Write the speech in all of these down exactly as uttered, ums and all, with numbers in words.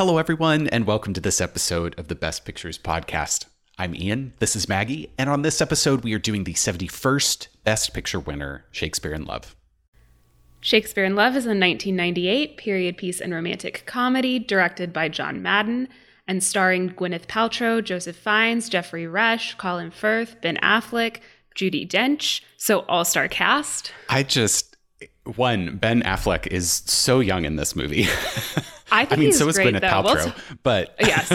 Hello, everyone, and welcome to this episode of the Best Pictures podcast. I'm Ian, this is Maggie, and on this episode, we are doing the seventy-first Best Picture winner, Shakespeare in Love. Shakespeare in Love is a nineteen ninety-eight period piece and romantic comedy directed by John Madden and starring Gwyneth Paltrow, Joseph Fiennes, Geoffrey Rush, Colin Firth, Ben Affleck, Judi Dench, so all-star cast. I just, one, Ben Affleck is so young in this movie. I think I mean, he's so is great, Gwyneth though. Paltrow, we'll t- but yes,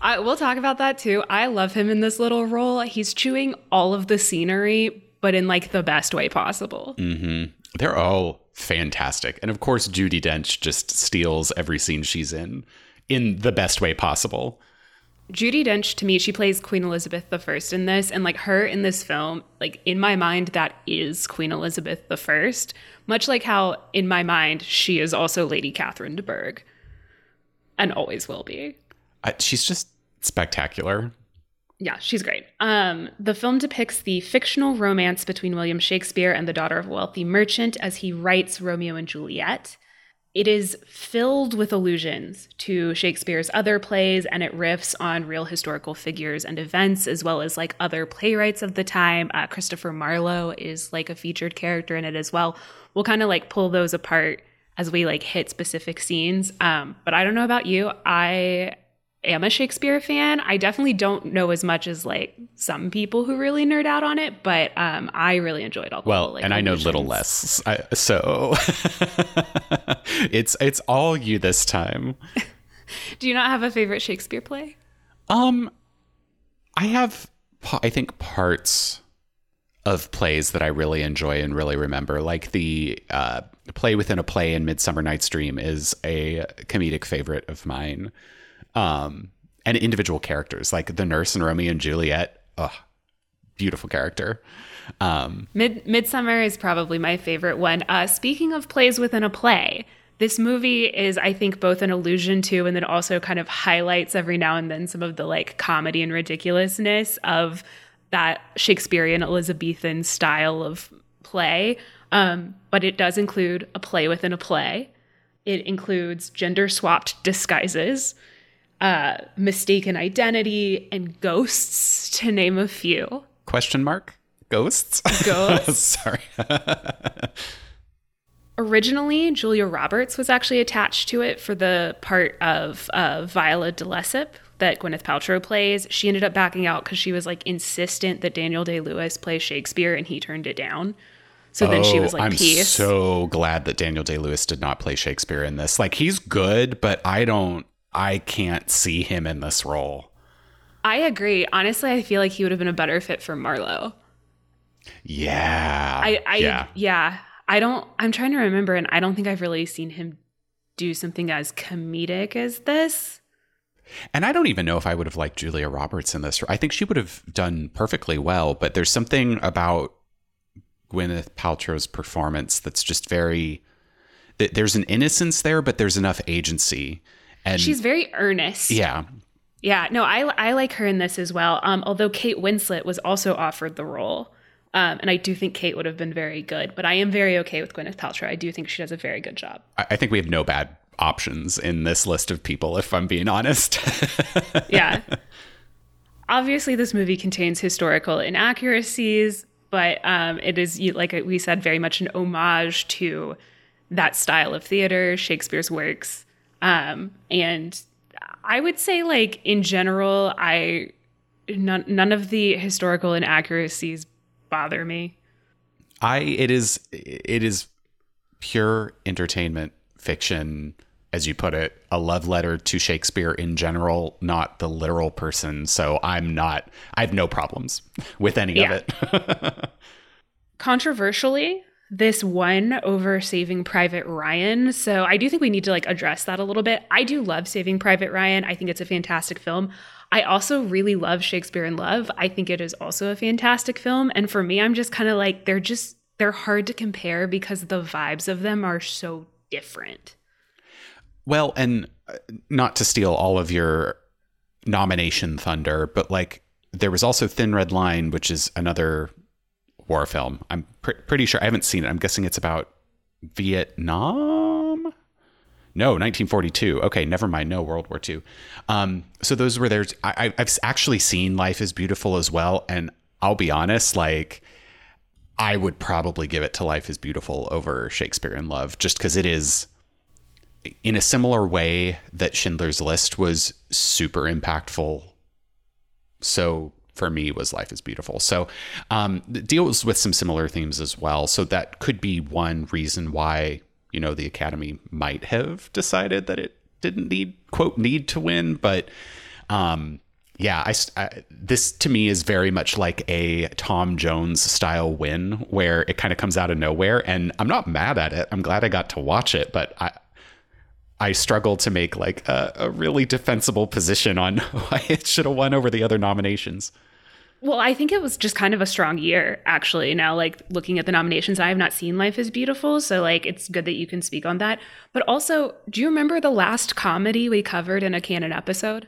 I, we'll talk about that too. I love him in this little role. He's chewing all of the scenery, but in like the best way possible. Mm-hmm. They're all fantastic, and of course, Judi Dench just steals every scene she's in, in the best way possible. Judi Dench, to me, she plays Queen Elizabeth the First in this, and like her in this film, like in my mind, that is Queen Elizabeth the First, much like how in my mind she is also Lady Catherine de Bourgh. And always will be. Uh, she's just spectacular. Yeah, she's great. Um, the film depicts the fictional romance between William Shakespeare and the daughter of a wealthy merchant as he writes Romeo and Juliet. It is filled with allusions to Shakespeare's other plays, and it riffs on real historical figures and events, as well as like other playwrights of the time. Uh, Christopher Marlowe is like a featured character in it as well. We'll kind of like pull those apart as we like hit specific scenes. Um, but I don't know about you. I am a Shakespeare fan. I definitely don't know as much as like some people who really nerd out on it, but um, I really enjoyed all the Well, like, and I know little less. I, so it's it's all you this time. Do you not have a favorite Shakespeare play? Um, I have, I think, parts of plays that I really enjoy and really remember. Like the uh, play within a play in Midsummer Night's Dream is a comedic favorite of mine. Um, and individual characters, like the nurse in Romeo and Juliet. Oh, beautiful character. Um, Mid- Midsummer is probably my favorite one. Uh, speaking of plays within a play, this movie is, I think, both an allusion to and then also kind of highlights every now and then some of the like comedy and ridiculousness of that Shakespearean Elizabethan style of play. Um, but it does include a play within a play. It includes gender-swapped disguises, uh, mistaken identity, and ghosts, to name a few. Question mark? Ghosts? Ghosts. Sorry. Originally, Julia Roberts was actually attached to it for the part of uh, Viola de Lesseps that Gwyneth Paltrow plays. She ended up backing out because she was like insistent that Daniel Day-Lewis play Shakespeare, and he turned it down. So oh, then she was like, I'm peace. So glad that Daniel Day-Lewis did not play Shakespeare in this. Like, he's good, but I don't, I can't see him in this role. I agree. Honestly, I feel like he would have been a better fit for Marlowe. Yeah. I, I yeah. yeah. I don't, I'm trying to remember, and I don't think I've really seen him do something as comedic as this. And I don't even know if I would have liked Julia Roberts in this. I think she would have done perfectly well, but there's something about Gwyneth Paltrow's performance that's just very, that there's an innocence there, but there's enough agency. And she's very earnest. Yeah. Yeah. No, I, I like her in this as well. Um, although Kate Winslet was also offered the role. Um, and I do think Kate would have been very good, but I am very okay with Gwyneth Paltrow. I do think she does a very good job. I, I think we have no bad options in this list of people, if I'm being honest. Yeah. Obviously, this movie contains historical inaccuracies, but um, it is, like we said, very much an homage to that style of theater, Shakespeare's works. Um, and I would say, like, in general, I none, none of the historical inaccuracies bother me. I it is it is pure entertainment. Fiction, as you put it, a love letter to Shakespeare in general, not the literal person. So I'm not, I have no problems with any yeah. of it. Controversially, this won over Saving Private Ryan. So I do think we need to like address that a little bit. I do love Saving Private Ryan. I think it's a fantastic film. I also really love Shakespeare in Love. I think it is also a fantastic film. And for me, I'm just kind of like, they're just, they're hard to compare because the vibes of them are so different. Well, and not to steal all of your nomination thunder, but like there was also Thin Red Line, which is another war film. I'm pr- pretty sure I haven't seen it. I'm guessing it's about Vietnam. No, nineteen forty-two. Okay, never mind. No, World War Two. Um, so those were there. I, I've actually seen Life is Beautiful as well. And I'll be honest, like, I would probably give it to Life is Beautiful over Shakespeare in Love, just because it is, in a similar way that Schindler's List was super impactful, so for me was Life is Beautiful. So um, it deals with some similar themes as well. So that could be one reason why, you know, the Academy might have decided that it didn't need, quote, need to win. But um, yeah, I, I, this to me is very much like a Tom Jones style win where it kind of comes out of nowhere. And I'm not mad at it. I'm glad I got to watch it, but I, I struggle to make like a, a really defensible position on why it should have won over the other nominations. Well, I think it was just kind of a strong year, actually. Now, like, looking at the nominations, I have not seen Life is Beautiful, so like it's good that you can speak on that. But also, do you remember the last comedy we covered in a canon episode?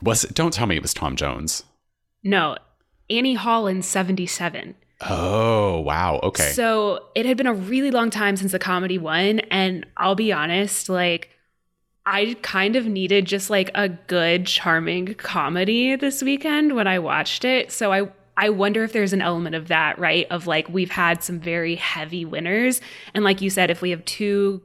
Was it? Don't tell me it was Tom Jones. No, Annie Hall in seventy-seven. Oh, wow. Okay. So it had been a really long time since the comedy won, and I'll be honest, like, I kind of needed just like a good, charming comedy this weekend when I watched it. So I, I wonder if there's an element of that, right? Of like, we've had some very heavy winners. And like you said, if we have two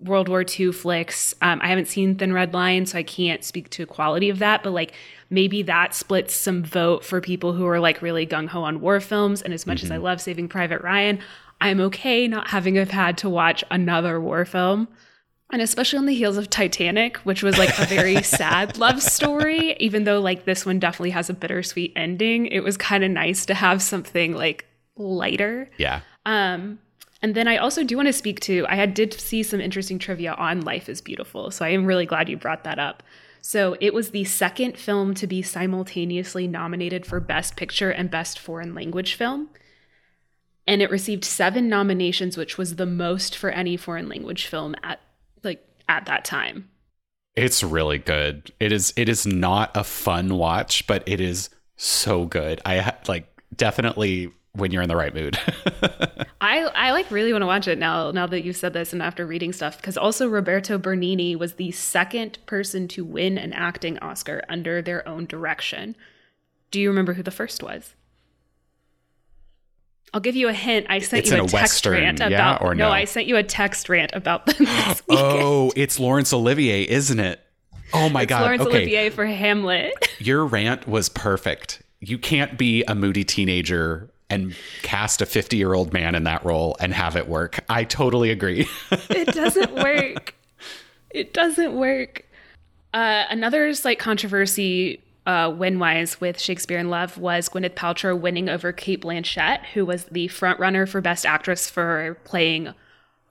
World War Two flicks, um, I haven't seen Thin Red Line, so I can't speak to the quality of that. But like, maybe that splits some vote for people who are like really gung-ho on war films. And as much mm-hmm. as I love Saving Private Ryan, I'm okay not having had to watch another war film. And especially on the heels of Titanic, which was like a very sad love story, even though like this one definitely has a bittersweet ending, it was kind of nice to have something like lighter. Yeah. Um, and then I also do want to speak to, I had, did see some interesting trivia on Life is Beautiful, so I am really glad you brought that up. So it was the second film to be simultaneously nominated for Best Picture and Best Foreign Language Film. And it received seven nominations, which was the most for any foreign language film at like at that time. It's really good. It is, it is not a fun watch, but it is so good. I like, definitely when you're in the right mood. I, I like really want to watch it now, now that you've said this and after reading stuff, because also Roberto Benigni was the second person to win an acting Oscar under their own direction. Do you remember who the first was? I'll give you a hint. I sent it's you a, a text Western, rant about. Yeah, or no? no, I sent you a text rant about them this weekend. Oh, it's Laurence Olivier, isn't it? Oh my it's God! Laurence okay. Olivier for Hamlet. Your rant was perfect. You can't be a moody teenager and cast a fifty-year-old man in that role and have it work. I totally agree. It doesn't work. It doesn't work. Uh, another slight controversy. Uh, win-wise with Shakespeare in Love was Gwyneth Paltrow winning over Cate Blanchett, who was the frontrunner for Best Actress for playing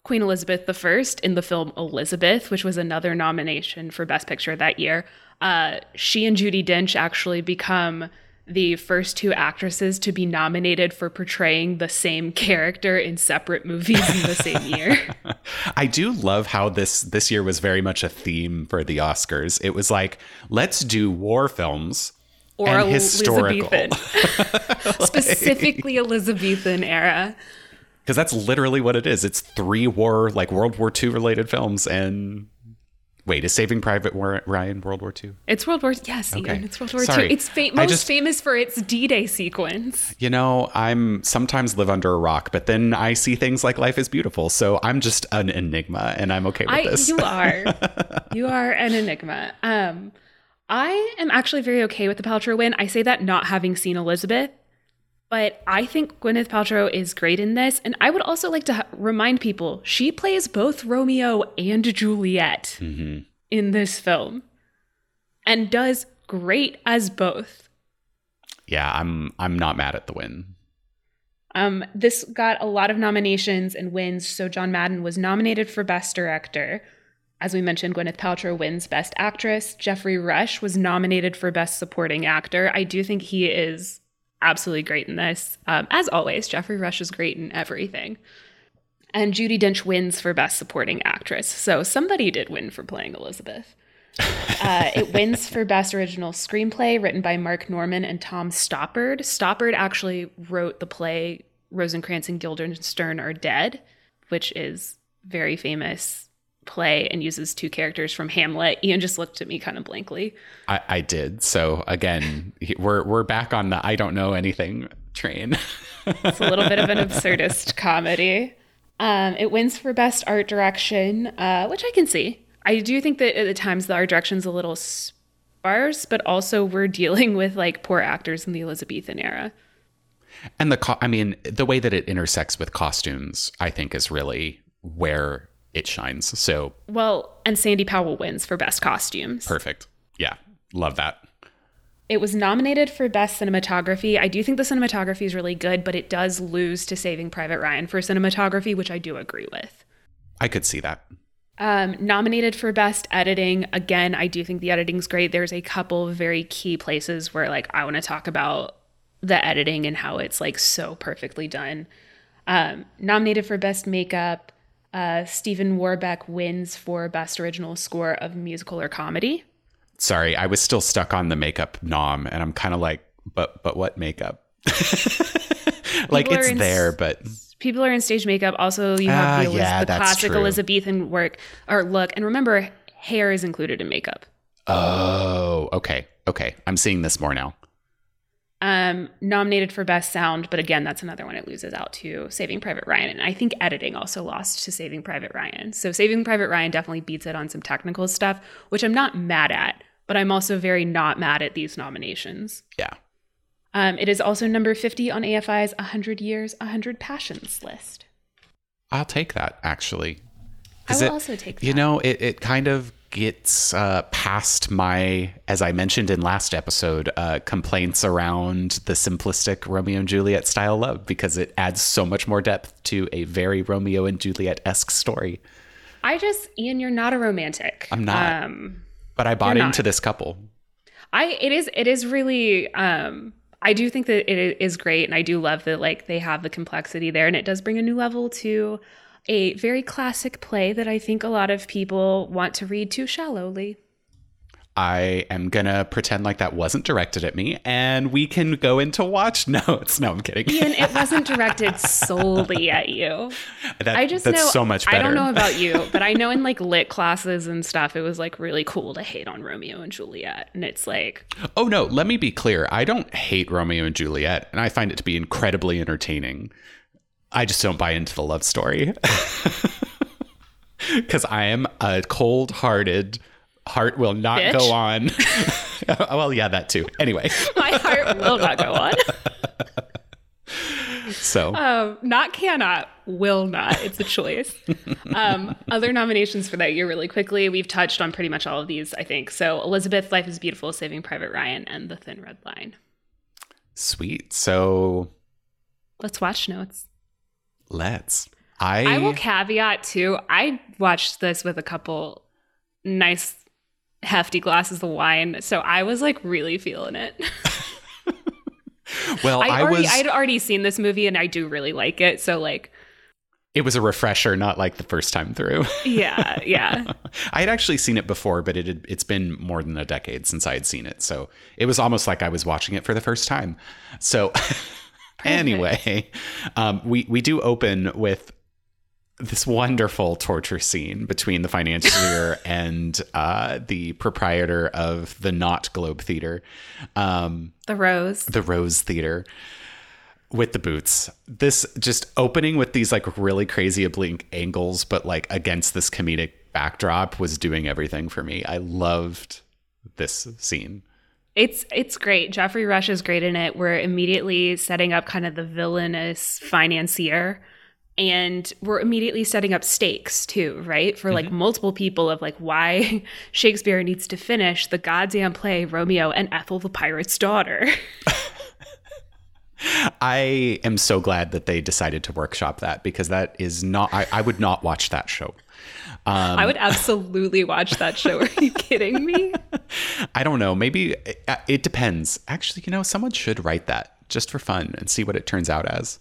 Queen Elizabeth the First in the film Elizabeth, which was another nomination for Best Picture that year. Uh, she and Judi Dench actually become the first two actresses to be nominated for portraying the same character in separate movies in the same year. I do love how this this year was very much a theme for the Oscars. It was like, let's do war films or and historical. Elizabethan. Like, specifically Elizabethan era. Because that's literally what it is. It's three war, like World War Two related films and... Wait, is Saving Private Ryan World War Two? It's World War... Yes, okay. Ian, it's World War Sorry. Two. It's fa- most just, famous for its D-Day sequence. You know, I'm sometimes live under a rock, but then I see things like Life is Beautiful, so I'm just an enigma, and I'm okay with I, this. You are. You are an enigma. Um, I am actually very okay with the Paltrow win. I say that not having seen Elizabeth, but I think Gwyneth Paltrow is great in this. And I would also like to ha- remind people, she plays both Romeo and Juliet mm-hmm. in this film and does great as both. Yeah, I'm I'm not mad at the win. Um, this got a lot of nominations and wins. So John Madden was nominated for Best Director. As we mentioned, Gwyneth Paltrow wins Best Actress. Geoffrey Rush was nominated for Best Supporting Actor. I do think he is... absolutely great in this. Um, as always, Geoffrey Rush is great in everything. And Judi Dench wins for Best Supporting Actress. So somebody did win for playing Elizabeth. Uh, it wins for Best Original Screenplay, written by Mark Norman and Tom Stoppard. Stoppard actually wrote the play Rosencrantz and Guildenstern Are Dead, which is very famous play and uses two characters from Hamlet. Ian just looked at me kind of blankly. I, I did. So again, we're we're back on the I don't know anything train. It's a little bit of an absurdist comedy. Um, it wins for Best Art Direction, uh, which I can see. I do think that at the times the art direction's a little sparse, but also we're dealing with like poor actors in the Elizabethan era. And the, co- I mean, the way that it intersects with costumes, I think, is really where it shines. So, well, and Sandy Powell wins for Best Costumes. Perfect. Yeah. Love that. It was nominated for Best Cinematography. I do think the cinematography is really good, but it does lose to Saving Private Ryan for cinematography, which I do agree with. I could see that. Um, nominated for Best Editing. Again, I do think the editing's great. There's a couple of very key places where, like, I want to talk about the editing and how it's, like, so perfectly done. Um, nominated for Best Makeup. Uh, Stephen Warbeck wins for Best Original Score of Musical or Comedy. Sorry, I was still stuck on the makeup nom, and I'm kind of like, but but what makeup? Like, people it's in, there, but... People are in stage makeup. Also, you have uh, the, yeah, the classic true. Elizabethan work or look. And remember, hair is included in makeup. Oh, okay. Okay. I'm seeing this more now. Um, nominated for Best Sound, but again, that's another one it loses out to Saving Private Ryan. And I think editing also lost to Saving Private Ryan. So Saving Private Ryan definitely beats it on some technical stuff, which I'm not mad at, but I'm also very not mad at these nominations. Yeah. Um, it is also number fifty on A F I's one hundred Years, one hundred Passions list. I'll take that, actually. I will it, also take that. You know, it, it kind of gets uh, past my, as I mentioned in last episode, uh, complaints around the simplistic Romeo and Juliet style love, because it adds so much more depth to a very Romeo and Juliet-esque story. I just, Ian, you're not a romantic. I'm not. Um, but I bought into not. this couple. I, it is, it is really, um, I do think that it is great. And I do love that, like, they have the complexity there, and it does bring a new level to a very classic play that I think a lot of people want to read too shallowly. I am going to pretend like that wasn't directed at me, and we can go into watch notes. No, I'm kidding. Ian, it wasn't directed solely at you. That, I just that's know, so much better. I don't know about you, but I know in, like, lit classes and stuff, it was, like, really cool to hate on Romeo and Juliet. And it's like... Oh, no, let me be clear. I don't hate Romeo and Juliet, and I find it to be incredibly entertaining. I just don't buy into the love story, because I am a cold-hearted, heart will not Bitch. go on. Well, yeah, that too. Anyway. My heart will not go on. So. Um, not cannot, will not. It's a choice. Um, other nominations for that year really quickly. We've touched on pretty much all of these, I think. So Elizabeth, Life is Beautiful, Saving Private Ryan, and The Thin Red Line. Sweet. So. Let's watch notes. Let's. I I will caveat too. I watched this with a couple nice hefty glasses of wine, so I was like really feeling it. Well, I, I already, was. I'd already seen this movie, and I do really like it. So, like, it was a refresher, not like the first time through. Yeah, yeah. I had actually seen it before, but it had, it's been more than a decade since I had seen it, so it was almost like I was watching it for the first time. So. Anyway, um, we, we do open with this wonderful torture scene between the financier and uh, the proprietor of the not Globe Theater. Um, the Rose. The Rose Theater with the boots. This just opening with these, like, really crazy oblique angles, but, like, against this comedic backdrop was doing everything for me. I loved this scene. It's it's great. Geoffrey Rush is great in it. We're immediately setting up kind of the villainous financier, and we're immediately setting up stakes too, right? For, like, mm-hmm. multiple people of, like, why Shakespeare needs to finish the goddamn play Romeo and Ethel the Pirate's Daughter. I am so glad that they decided to workshop that, because that is not, I, I would not watch that show. Um, I would absolutely watch that show. Are you kidding me? I don't know. Maybe it, it depends. Actually, you know, someone should write that just for fun and see what it turns out as.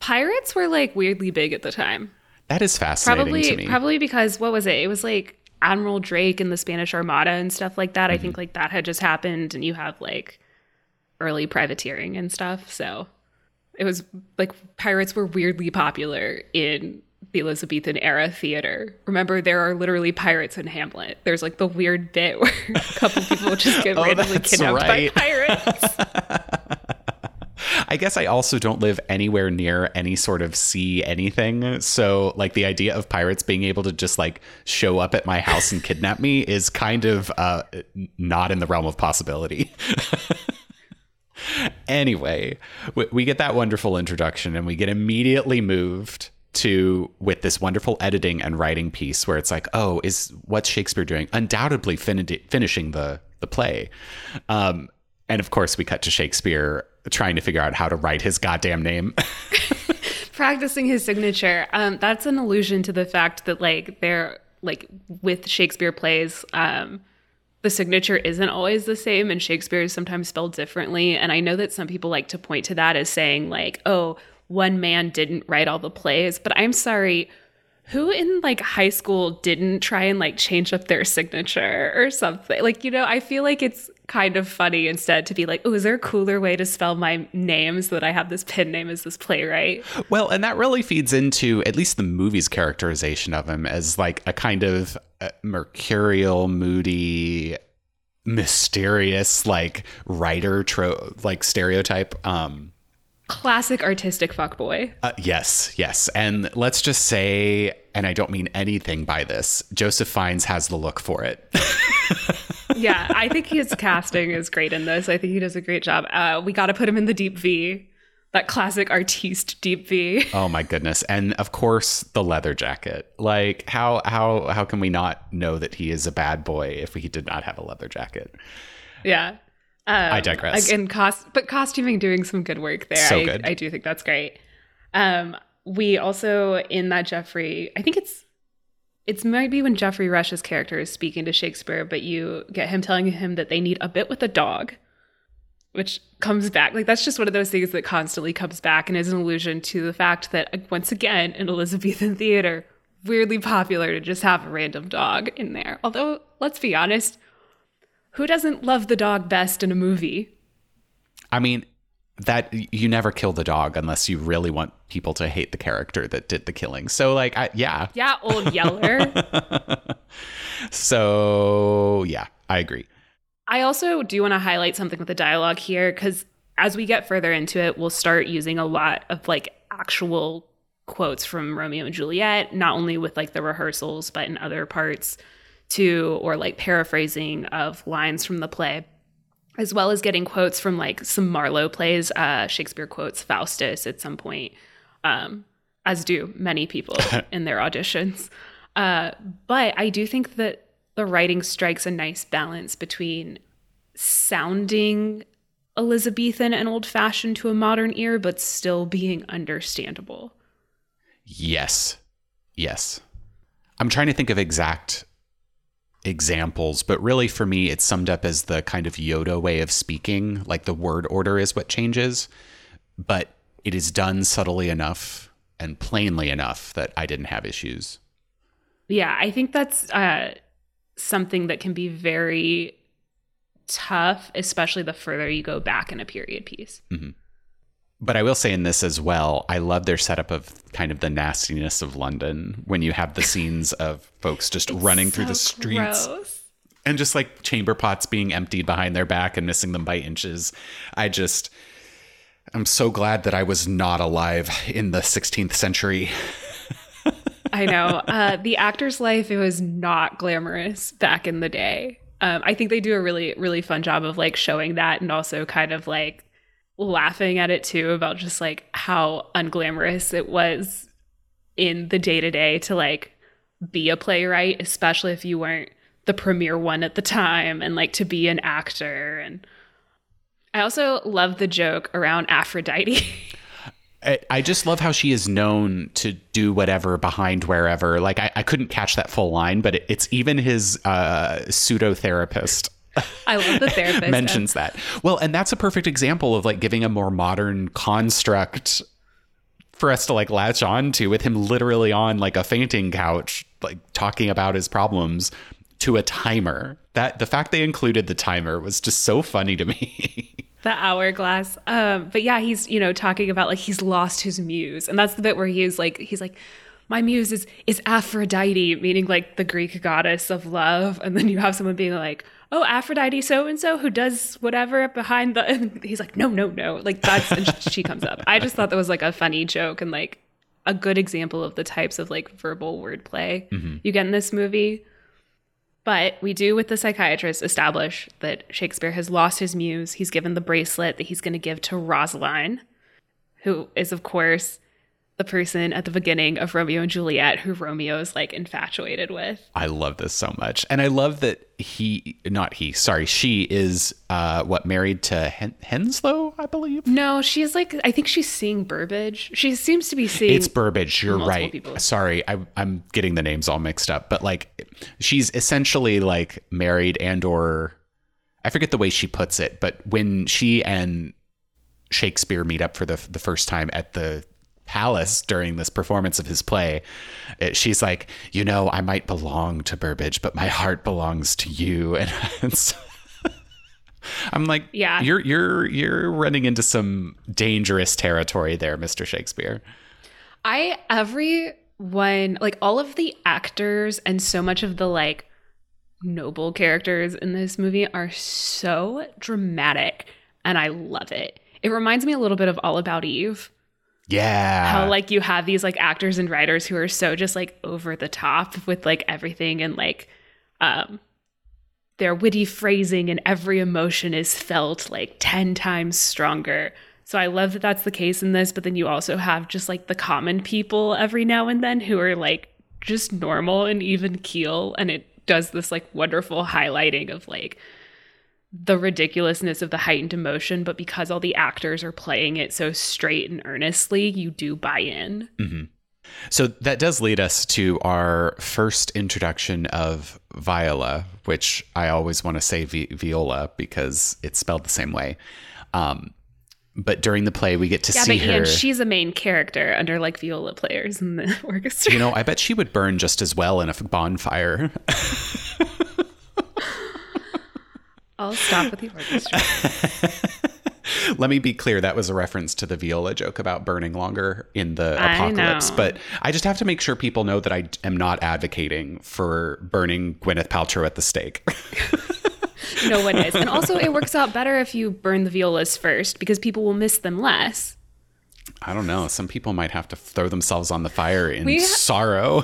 Pirates were, like, weirdly big at the time. That is fascinating probably, to me. Probably because, what was it? It was like Admiral Drake and the Spanish Armada and stuff like that. Mm-hmm. I think, like, that had just happened, and you have, like, early privateering and stuff. So it was like pirates were weirdly popular in the Elizabethan era theater. Remember, there are literally pirates in Hamlet. There's like the weird bit where a couple people just get oh, randomly kidnapped right. by pirates. I guess I also don't live anywhere near any sort of sea anything. So like the idea of pirates being able to just like show up at my house and kidnap me is kind of uh, not in the realm of possibility. Anyway, we, we get that wonderful introduction and we get immediately moved to with this wonderful editing and writing piece where it's like, oh, is what's Shakespeare doing? Undoubtedly fin- finishing the, the play. Um, and of course, we cut to Shakespeare trying to figure out how to write his goddamn name. Practicing his signature. Um, that's an allusion to the fact that like they're like with Shakespeare plays, um, the signature isn't always the same and Shakespeare is sometimes spelled differently. And I know that some people like to point to that as saying like, oh, one man didn't write all the plays, but I'm sorry, who in like high school didn't try and like change up their signature or something? Like, you know, I feel like it's kind of funny instead to be like, oh, is there a cooler way to spell my name so that I have this pen name as this playwright? Well, and that really feeds into at least the movie's characterization of him as like a kind of mercurial, moody, mysterious, like writer tro- like stereotype. Um, Classic artistic fuckboy. Uh, yes, yes. And let's just say, and I don't mean anything by this, Joseph Fiennes has the look for it. Yeah, I think his casting is great in this. I think he does a great job. Uh, we got to put him in the deep V, that classic artiste deep V. Oh my goodness. And of course, the leather jacket. Like, how how how can we not know that he is a bad boy if he did not have a leather jacket? Yeah. Um, I digress. Again, cost, but costuming doing some good work there. So I, good. I do think that's great. Um, we also, in that Geoffrey, I think it's, it's maybe when Geoffrey Rush's character is speaking to Shakespeare, but you get him telling him that they need a bit with a dog, which comes back. Like, that's just one of those things that constantly comes back and is an allusion to the fact that, once again, in Elizabethan theater, weirdly popular to just have a random dog in there. Although, let's be honest, who doesn't love the dog best in a movie? I mean, that you never kill the dog unless you really want people to hate the character that did the killing. So, like, I, yeah. Yeah, Old Yeller. So, yeah, I agree. I also do want to highlight something with the dialogue here, because as we get further into it, we'll start using a lot of, like, actual quotes from Romeo and Juliet, not only with, like, the rehearsals, but in other parts to, or like paraphrasing of lines from the play, as well as getting quotes from like some Marlowe plays. Uh, Shakespeare quotes Faustus at some point, um, as do many people in their auditions. Uh, but I do think that the writing strikes a nice balance between sounding Elizabethan and old-fashioned to a modern ear, but still being understandable. Yes. Yes. I'm trying to think of exact examples, but really for me it's summed up as the kind of Yoda way of speaking. Like, the word order is what changes, but it is done subtly enough and plainly enough that I didn't have issues. Yeah, I think that's uh something that can be very tough, especially the further you go back in a period piece. Mm-hmm. But I will say in this as well, I love their setup of kind of the nastiness of London when you have the scenes of folks just it's running so through the streets gross. And just like chamber pots being emptied behind their back and missing them by inches. I just, I'm so glad that I was not alive in the sixteenth century. I know. Uh, the actor's life, it was not glamorous back in the day. Um, I think they do a really, really fun job of like showing that and also kind of like laughing at it too, about just like how unglamorous it was in the day-to-day to like be a playwright, especially if you weren't the premier one at the time, and like to be an actor. And I also love the joke around Aphrodite. I, I just love how she is known to do whatever behind wherever. Like, I, I couldn't catch that full line, but it, it's even his uh pseudo therapist I love the therapist. Mentions that. Well, and that's a perfect example of like giving a more modern construct for us to like latch on to, with him literally on like a fainting couch, like talking about his problems to a timer. That the fact they included the timer was just so funny to me. The hourglass. Um, but yeah, he's, you know, talking about like he's lost his muse. And that's the bit where he's like, he's like, my muse is is Aphrodite, meaning like the Greek goddess of love. And then you have someone being like, oh, Aphrodite so-and-so who does whatever behind the... And he's like, no, no, no. Like that's... And she comes up. I just thought that was like a funny joke and like a good example of the types of like verbal wordplay mm-hmm. you get in this movie. But we do, with the psychiatrist, establish that Shakespeare has lost his muse. He's given the bracelet that he's going to give to Rosaline, who is, of course, the person at the beginning of Romeo and Juliet who Romeo is like infatuated with. I love this so much. And I love that he, not he, sorry, she is, uh, what, married to Hen- Henslow, I believe? No, she's like, I think she's seeing Burbage. She seems to be seeing... It's Burbage, you're right. People. Sorry, I, I'm getting the names all mixed up. But like, she's essentially like married and or, I forget the way she puts it, but when she and Shakespeare meet up for the the first time at the Palace during this performance of his play, it, she's like, you know, I might belong to Burbage, but my heart belongs to you. And, and so, I'm like, yeah, you're you're you're running into some dangerous territory there, Mister Shakespeare. I everyone like all of the actors and so much of the like noble characters in this movie are so dramatic, and I love it. It reminds me a little bit of All About Eve. Yeah. How like you have these like actors and writers who are so just like over the top with like everything, and like um their witty phrasing and every emotion is felt like ten times stronger. So I love that that's the case in this, but then you also have just like the common people every now and then who are like just normal and even keel, and it does this like wonderful highlighting of like the ridiculousness of the heightened emotion, but because all the actors are playing it so straight and earnestly, you do buy in. Mm-hmm. So that does lead us to our first introduction of Viola, which I always want to say vi- Viola because it's spelled the same way. Um, but during the play, we get to yeah, see but, her. And she's a main character under like viola players in the orchestra. You know, I bet she would burn just as well in a bonfire. I'll stop with the orchestra. Let me be clear. That was a reference to the viola joke about burning longer in the I apocalypse. Know. But I just have to make sure people know that I am not advocating for burning Gwyneth Paltrow at the stake. No one is. And also it works out better if you burn the violas first because people will miss them less. I don't know. Some people might have to throw themselves on the fire in ha- sorrow.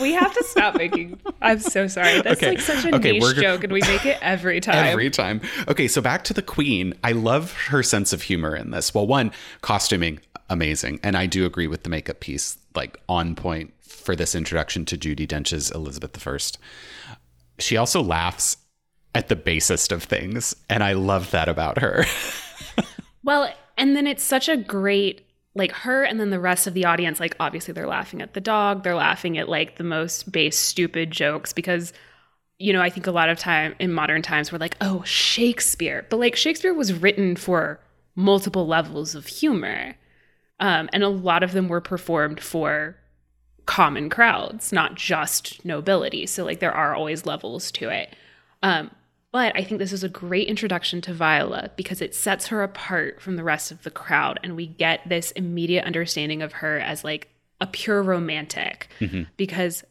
We have to stop making... I'm so sorry. That's okay. like such a okay, niche we're... joke, and we make it every time. Every time. Okay, so back to the queen. I love her sense of humor in this. Well, one, costuming, amazing. And I do agree with the makeup piece, like on point for this introduction to Judi Dench's Elizabeth the First. She also laughs at the basest of things, and I love that about her. Well... And then it's such a great, like her and then the rest of the audience, like obviously they're laughing at the dog. They're laughing at like the most base, stupid jokes because, you know, I think a lot of time in modern times we're like, oh, Shakespeare. But like Shakespeare was written for multiple levels of humor. Um, and a lot of them were performed for common crowds, not just nobility. So like there are always levels to it. Um But I think this is a great introduction to Viola because it sets her apart from the rest of the crowd. And we get this immediate understanding of her as like a pure romantic mm-hmm. because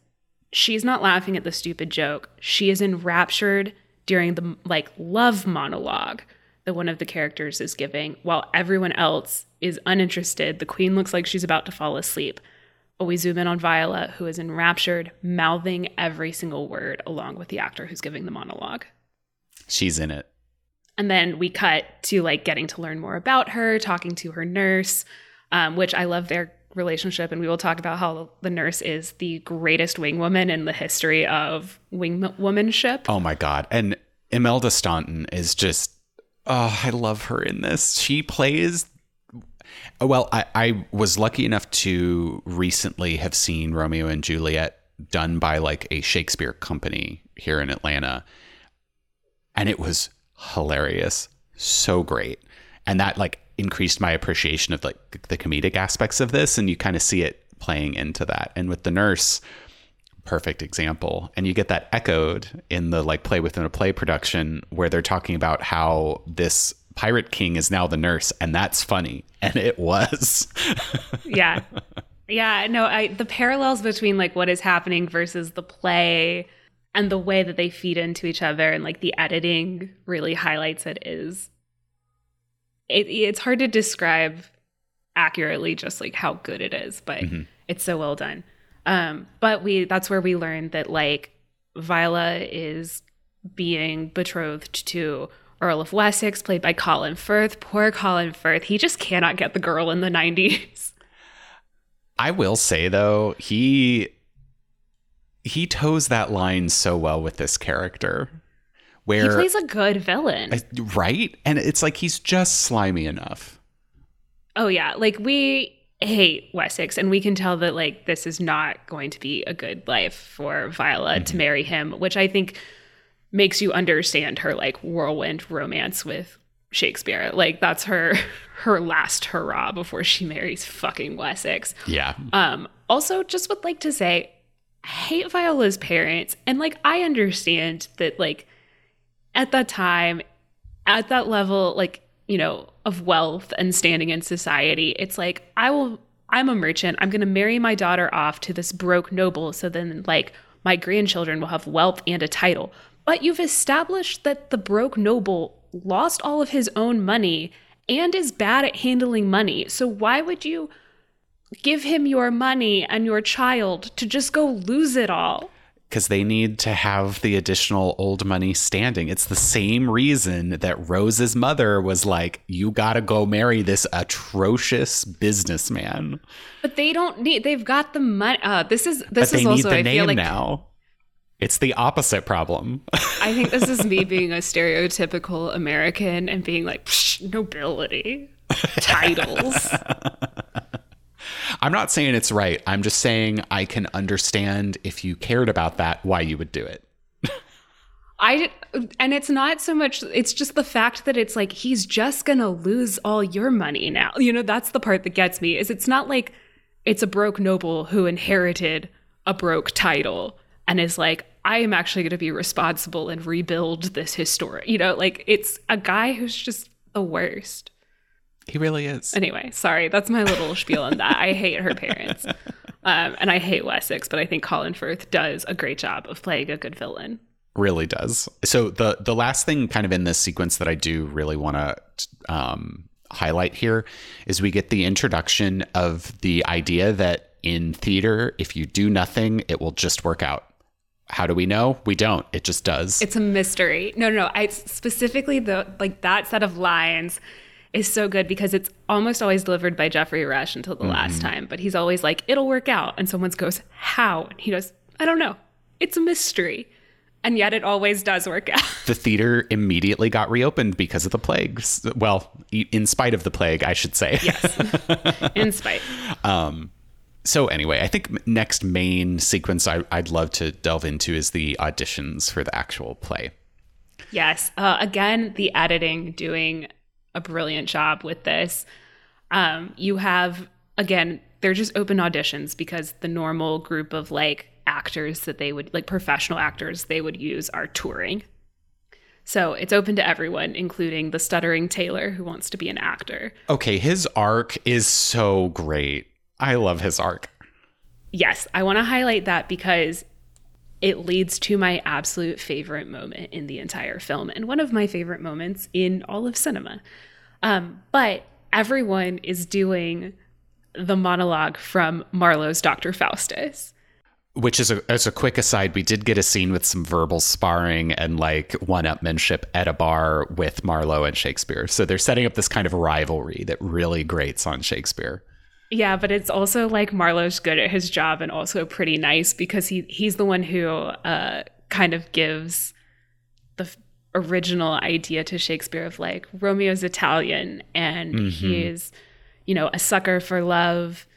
she's not laughing at the stupid joke. She is enraptured during the like love monologue that one of the characters is giving while everyone else is uninterested. The queen looks like she's about to fall asleep. But we zoom in on Viola, who is enraptured, mouthing every single word along with the actor who's giving the monologue. She's in it. And then we cut to like getting to learn more about her, talking to her nurse, um, which I love their relationship. And we will talk about how the nurse is the greatest wing woman in the history of wing womanship. Oh, my God. And Imelda Staunton is just, oh, I love her in this. She plays. Well, I, I was lucky enough to recently have seen Romeo and Juliet done by like a Shakespeare company here in Atlanta. And it was hilarious. So great. And that like increased my appreciation of like the comedic aspects of this. And you kind of see it playing into that. And with the nurse, perfect example. And you get that echoed in the like play within a play production where they're talking about how this pirate king is now the nurse. And that's funny. And it was. Yeah. Yeah, no, I, the parallels between like what is happening versus the play and the way that they feed into each other and like the editing really highlights it is, it, it's hard to describe accurately just like how good it is, but mm-hmm. it's so well done. Um, but we that's where we learned that like Viola is being betrothed to Earl of Wessex, played by Colin Firth. Poor Colin Firth. He just cannot get the girl in the nineties. I will say, though, he he toes that line so well with this character. Where he plays a good villain. Right? And it's like he's just slimy enough. Oh, yeah. Like, we hate Wessex, and we can tell that, like, this is not going to be a good life for Viola mm-hmm. to marry him, which I think makes you understand her, like, whirlwind romance with Shakespeare. Like, that's her her last hurrah before she marries fucking Wessex. Yeah. Um also just would like to say I hate Viola's parents, and like I understand that like at that time, at that level, like, you know, of wealth and standing in society, it's like I will I'm a merchant, I'm gonna marry my daughter off to this broke noble so then like my grandchildren will have wealth and a title. But you've established that the broke noble lost all of his own money and is bad at handling money. So why would you give him your money and your child to just go lose it all? Because they need to have the additional old money standing. It's the same reason that Rose's mother was like, you gotta go marry this atrocious businessman. But they don't need, they've got the money. Uh, this is, this but is also, I feel like. Now. It's the opposite problem. I think this is me being a stereotypical American and being like, psh, nobility, titles. I'm not saying it's right. I'm just saying I can understand if you cared about that, why you would do it. I, and it's not so much, it's just the fact that it's like, he's just going to lose all your money now. You know, that's the part that gets me, is it's not like it's a broke noble who inherited a broke title and is like, I am actually going to be responsible and rebuild this historic, you know, like it's a guy who's just the worst. He really is. Anyway, sorry. That's my little spiel on that. I hate her parents. Um, and I hate Wessex, but I think Colin Firth does a great job of playing a good villain. Really does. So the, the last thing kind of in this sequence that I do really want to um, highlight here is we get the introduction of the idea that in theater, if you do nothing, it will just work out. How do we know? We don't. It just does. It's a mystery. No, no, no. I specifically the like that set of lines is so good because it's almost always delivered by Geoffrey Rush until the mm-hmm. last time, but he's always like, it'll work out. And someone goes, how? And he goes, I don't know. It's a mystery. And yet it always does work out. The theater immediately got reopened because of the plague. Well, in spite of the plague, I should say. Yes. In spite. Um, So anyway, I think next main sequence I, I'd love to delve into is the auditions for the actual play. Yes. Uh, again, the editing doing a brilliant job with this. Um, you have, again, they're just open auditions because the normal group of like actors that they would, like professional actors they would use are touring. So it's open to everyone, including the stuttering tailor who wants to be an actor. Okay, his arc is so great. I love his arc. Yes, I want to highlight that because it leads to my absolute favorite moment in the entire film and one of my favorite moments in all of cinema. Um, but everyone is doing the monologue from Marlowe's Doctor Faustus. Which is a, as a quick aside, we did get a scene with some verbal sparring and like one-upmanship at a bar with Marlowe and Shakespeare. So they're setting up this kind of rivalry that really grates on Shakespeare. Yeah, but it's also like Marlowe's good at his job and also pretty nice because he he's the one who uh, kind of gives the f- original idea to Shakespeare of like Romeo's Italian and mm-hmm. he's, you know, a sucker for love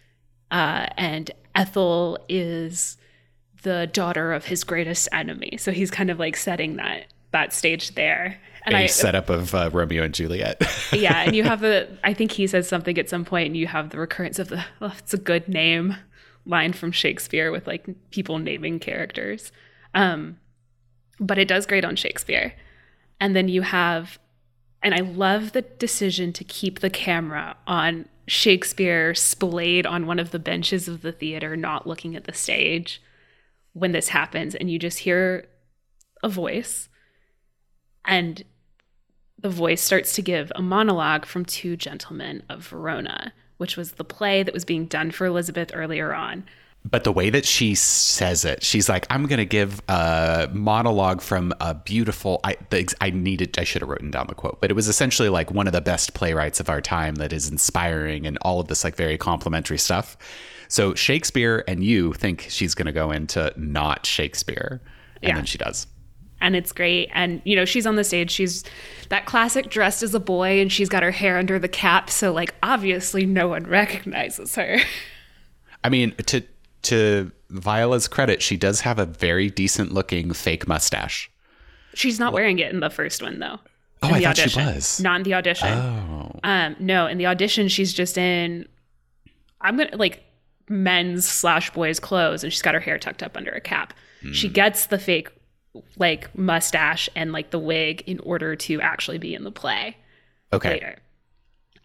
uh, and Ethel is the daughter of his greatest enemy. So he's kind of like setting that that stage there. And a I, setup of uh, Romeo and Juliet. Yeah, and you have the, I think he says something at some point, and you have the recurrence of the, oh, it's a good name line from Shakespeare with like people naming characters. Um, but it does grade on Shakespeare. And then you have And I love the decision to keep the camera on Shakespeare splayed on one of the benches of the theater, not looking at the stage when this happens. And you just hear a voice, and the voice starts to give a monologue from Two Gentlemen of Verona, which was the play that was being done for Elizabeth earlier on. But the way that she says it, she's like, I'm going to give a monologue from a beautiful, I, the, I needed, I should have written down the quote, but it was essentially like one of the best playwrights of our time that is inspiring and all of this like very complimentary stuff. So Shakespeare and you think she's going to go into not Shakespeare. And yeah. then she does. And it's great. And, you know, she's on the stage. She's that classic dressed as a boy, and she's got her hair under the cap. So, like, obviously no one recognizes her. I mean, to to Viola's credit, she does have a very decent-looking fake mustache. She's not wearing it in the first one, though. Oh, I thought she was. Not in the audition. Oh. Um, no, in the audition, she's just in, I'm going to, like, men's slash boys' clothes, and she's got her hair tucked up under a cap. Mm. She gets the fake like mustache and like the wig in order to actually be in the play okay later.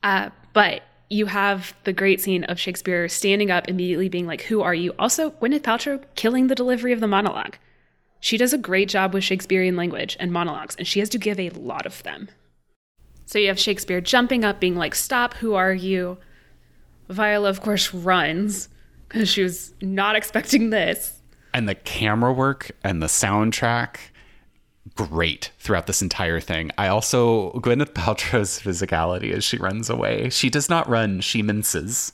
Uh but you have the great scene of Shakespeare standing up, immediately being like, who are you? Also, Gwyneth Paltrow killing the delivery of the monologue. She does a great job with Shakespearean language and monologues, and she has to give a lot of them. So you have Shakespeare jumping up, being like, stop, who are you? Viola, of course, runs because she was not expecting this. And the camera work and the soundtrack, great throughout this entire thing. I also, Gwyneth Paltrow's physicality as she runs away. She does not run, she minces.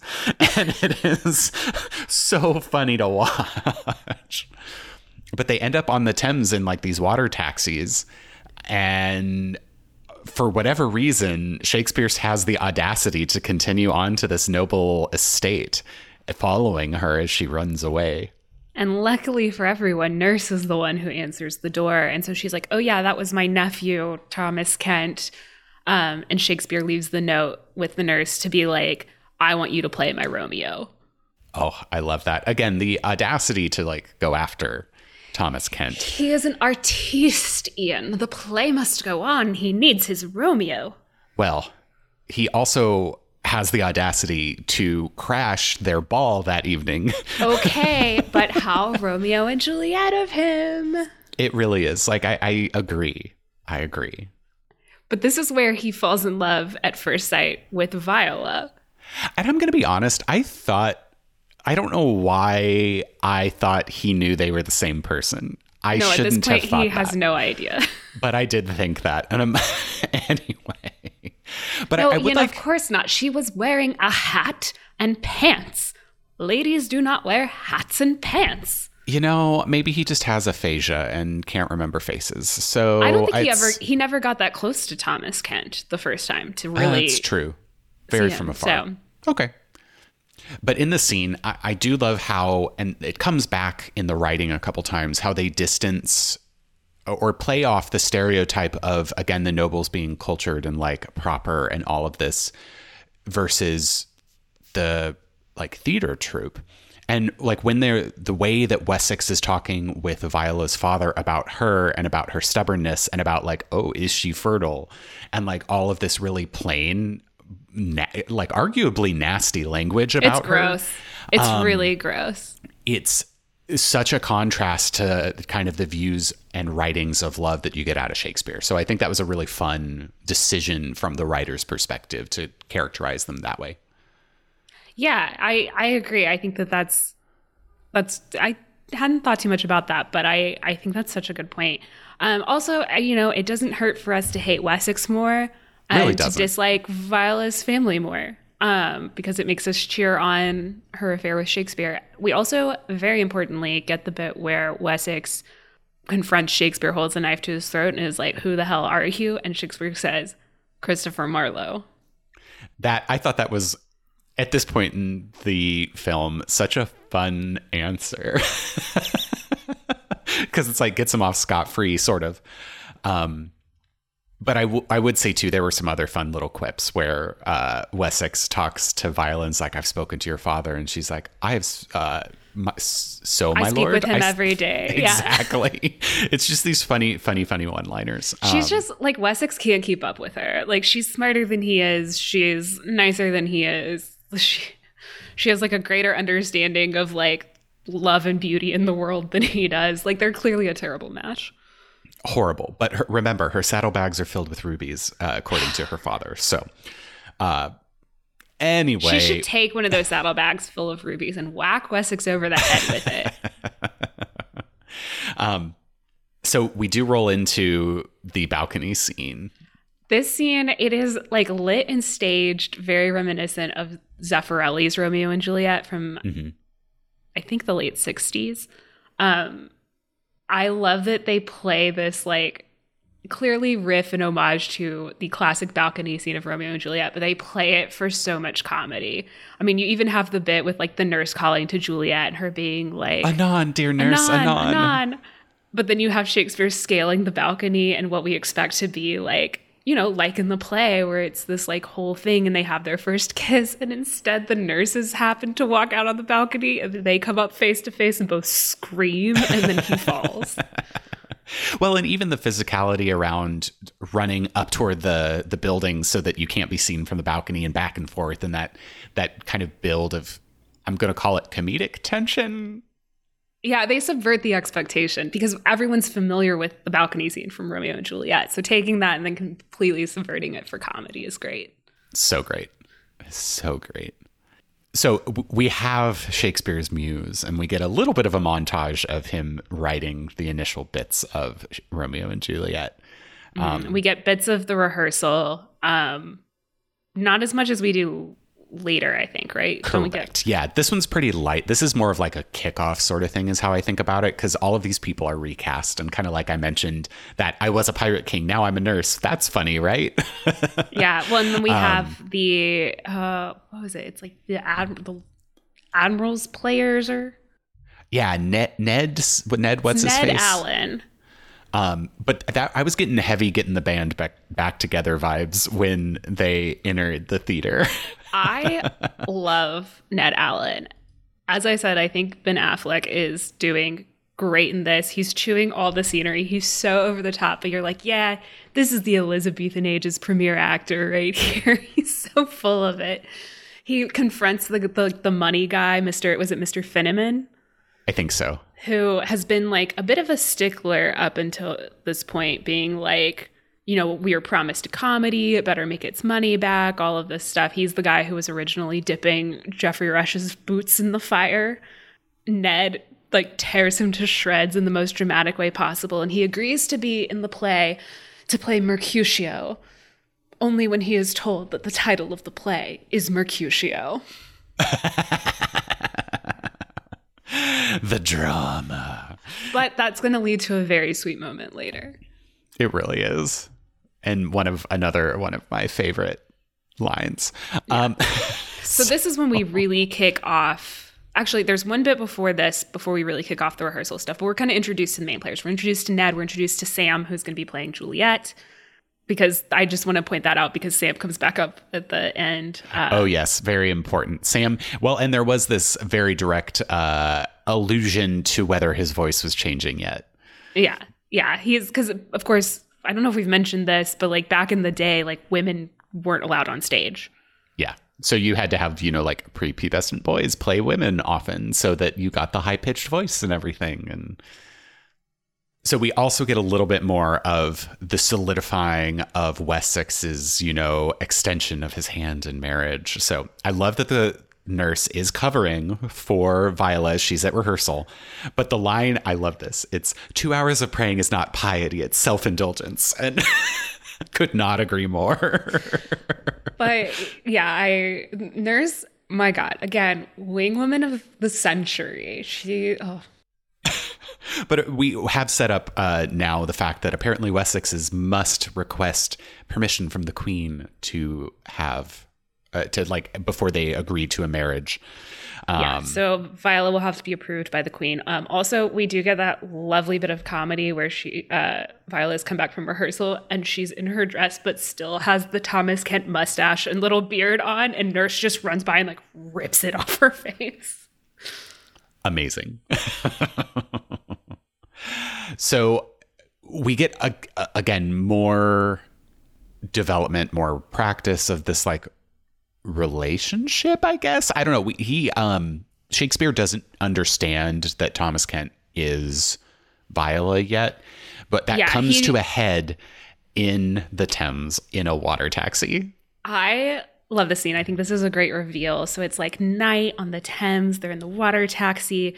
And it is so funny to watch. But they end up on the Thames in like these water taxis. And for whatever reason, Shakespeare has the audacity to continue on to this noble estate, following her as she runs away. And luckily for everyone, Nurse is the one who answers the door. And so she's like, oh, yeah, that was my nephew, Thomas Kent. Um, and Shakespeare leaves the note with the nurse to be like, I want you to play my Romeo. Oh, I love that. Again, the audacity to, like, go after Thomas Kent. He is an artiste, Ian. The play must go on. He needs his Romeo. Well, he also has the audacity to crash their ball that evening. Okay, but how Romeo and Juliet of him. It really is. Like, I, I agree. I agree. But this is where he falls in love at first sight with Viola. And I'm going to be honest. I thought, I don't know why I thought he knew they were the same person. I no, shouldn't have thought that. At this point, he has that. No idea. But I did think that. And I'm, anyway. But no, I, I would you know, like... of course not. She was wearing a hat and pants. Ladies do not wear hats and pants. You know, maybe he just has aphasia and can't remember faces. So I don't think it's... he ever he never got that close to Thomas Kent the first time to really. That's uh, true. Very from afar. So. Okay. But in the scene, I, I do love how, and it comes back in the writing a couple times, how they distance or play off the stereotype of, again, the nobles being cultured and like proper and all of this versus the like theater troupe. And like when they're the way that Wessex is talking with Viola's father about her and about her stubbornness and about like, oh, is she fertile? And like all of this really plain, na- like arguably nasty language about her. It's gross. Her. It's um, really gross. It's such a contrast to kind of the views and writings of love that you get out of Shakespeare. So I think that was a really fun decision from the writer's perspective to characterize them that way. Yeah, I, I agree. I think that that's, that's, I hadn't thought too much about that, but I, I think that's such a good point. Um, also, you know, it doesn't hurt for us to hate Wessex more and really to dislike Viola's family more. Um, because it makes us cheer on her affair with Shakespeare. We also, very importantly, get the bit where Wessex confronts Shakespeare, holds a knife to his throat, and is like, who the hell are you? And Shakespeare says, Christopher Marlowe. That, I thought that was, at this point in the film, such a fun answer. Because it's like, gets him off scot-free, sort of. Um But I, w- I would say, too, there were some other fun little quips where uh, Wessex talks to Viola and's like, I've spoken to your father. And she's like, I have uh, My, so my I speak lord, with him I, every day. Exactly. Yeah. It's just these funny, funny, funny one-liners. She's um, just like Wessex can't keep up with her. Like she's smarter than he is. She's nicer than he is. She she has like a greater understanding of like love and beauty in the world than he does. Like they're clearly a terrible match. Horrible. But her, remember, her saddlebags are filled with rubies, uh, according to her father. So. Uh, Anyway, she should take one of those saddlebags full of rubies and whack Wessex over the head with it. um, so we do roll into the balcony scene. This scene, it is like lit and staged, very reminiscent of Zeffirelli's Romeo and Juliet from, mm-hmm. I think, the late sixties. Um, I love that they play this like clearly riff and homage to the classic balcony scene of Romeo and Juliet, but they play it for so much comedy. I mean, you even have the bit with like the nurse calling to Juliet and her being like, "Anon, dear nurse, anon, anon." anon. But then you have Shakespeare scaling the balcony and what we expect to be like, you know, like in the play where it's this like whole thing and they have their first kiss, and instead the nurses happen to walk out on the balcony and they come up face to face and both scream, and then he falls. Well, and even the physicality around running up toward the the building so that you can't be seen from the balcony and back and forth, and that that kind of build of, I'm going to call it comedic tension. Yeah, they subvert the expectation because everyone's familiar with the balcony scene from Romeo and Juliet. So taking that and then completely subverting it for comedy is great. So great. So great. So we have Shakespeare's muse, and we get a little bit of a montage of him writing the initial bits of Romeo and Juliet. Um, mm, we get bits of the rehearsal, um, not as much as we do later, I think, right? Correct. We get- yeah, this one's pretty light. This is more of like a kickoff sort of thing is how I think about it, because all of these people are recast, and kind of like I mentioned that I was a pirate king, now I'm a nurse. That's funny, right? Yeah, well, and then we have um, the... Uh, what was it? It's like the, adm- the Admiral's players or... Yeah, Ned, Ned, Ned what's Ned his face? Ned Allen. Um, but that, I was getting heavy, getting the band back, back together vibes when they entered the theater. I love Ned Allen. As I said, I think Ben Affleck is doing great in this. He's chewing all the scenery. He's so over the top, but you're like, yeah, this is the Elizabethan age's premier actor right here. He's so full of it. He confronts the the, the money guy, Mister Was it Mister Finneman? I think so. Who has been like a bit of a stickler up until this point, being like, you know, we were promised a comedy, it better make its money back, all of this stuff. He's the guy who was originally dipping Geoffrey Rush's boots in the fire. Ned like tears him to shreds in the most dramatic way possible, and he agrees to be in the play to play Mercutio only when he is told that the title of the play is Mercutio. The drama. But that's going to lead to a very sweet moment later. It really is. And one of another one of my favorite lines. Yeah. Um, so this is when we really kick off. Actually, there's one bit before this, before we really kick off the rehearsal stuff. But we're kind of introduced to the main players. We're introduced to Ned. We're introduced to Sam, who's going to be playing Juliet. Because I just want to point that out, because Sam comes back up at the end. Uh, oh, yes. Very important. Sam. Well, and there was this very direct uh, allusion to whether his voice was changing yet. Yeah. Yeah. He's because, of course, I don't know if we've mentioned this, but like back in the day, like women weren't allowed on stage. Yeah. So you had to have, you know, like prepubescent boys play women often so that you got the high pitched voice and everything. And so we also get a little bit more of the solidifying of Wessex's, you know, extension of his hand in marriage. So I love that the nurse is covering for Viola. She's at rehearsal. But the line, I love this. It's two hours of praying is not piety. It's self-indulgence. And could not agree more. But yeah, I nurse. My God, again, wing woman of the century. She oh. But we have set up uh, now the fact that apparently Wessexes must request permission from the Queen to have, uh, to like, before they agree to a marriage. Um, yeah, so Viola will have to be approved by the Queen. Um, also, we do get that lovely bit of comedy where she, uh, Viola's come back from rehearsal and she's in her dress but still has the Thomas Kent mustache and little beard on, and Nurse just runs by and like rips it off her face. amazing. So we get, uh, again, more development, more practice of this, like, relationship, I guess. I don't know. We, he, um, Shakespeare doesn't understand that Thomas Kent is Viola yet, but that yeah, comes he, to a head in the Thames in a water taxi. I love this scene. I think this is a great reveal. So it's like night on the Thames. They're in the water taxi.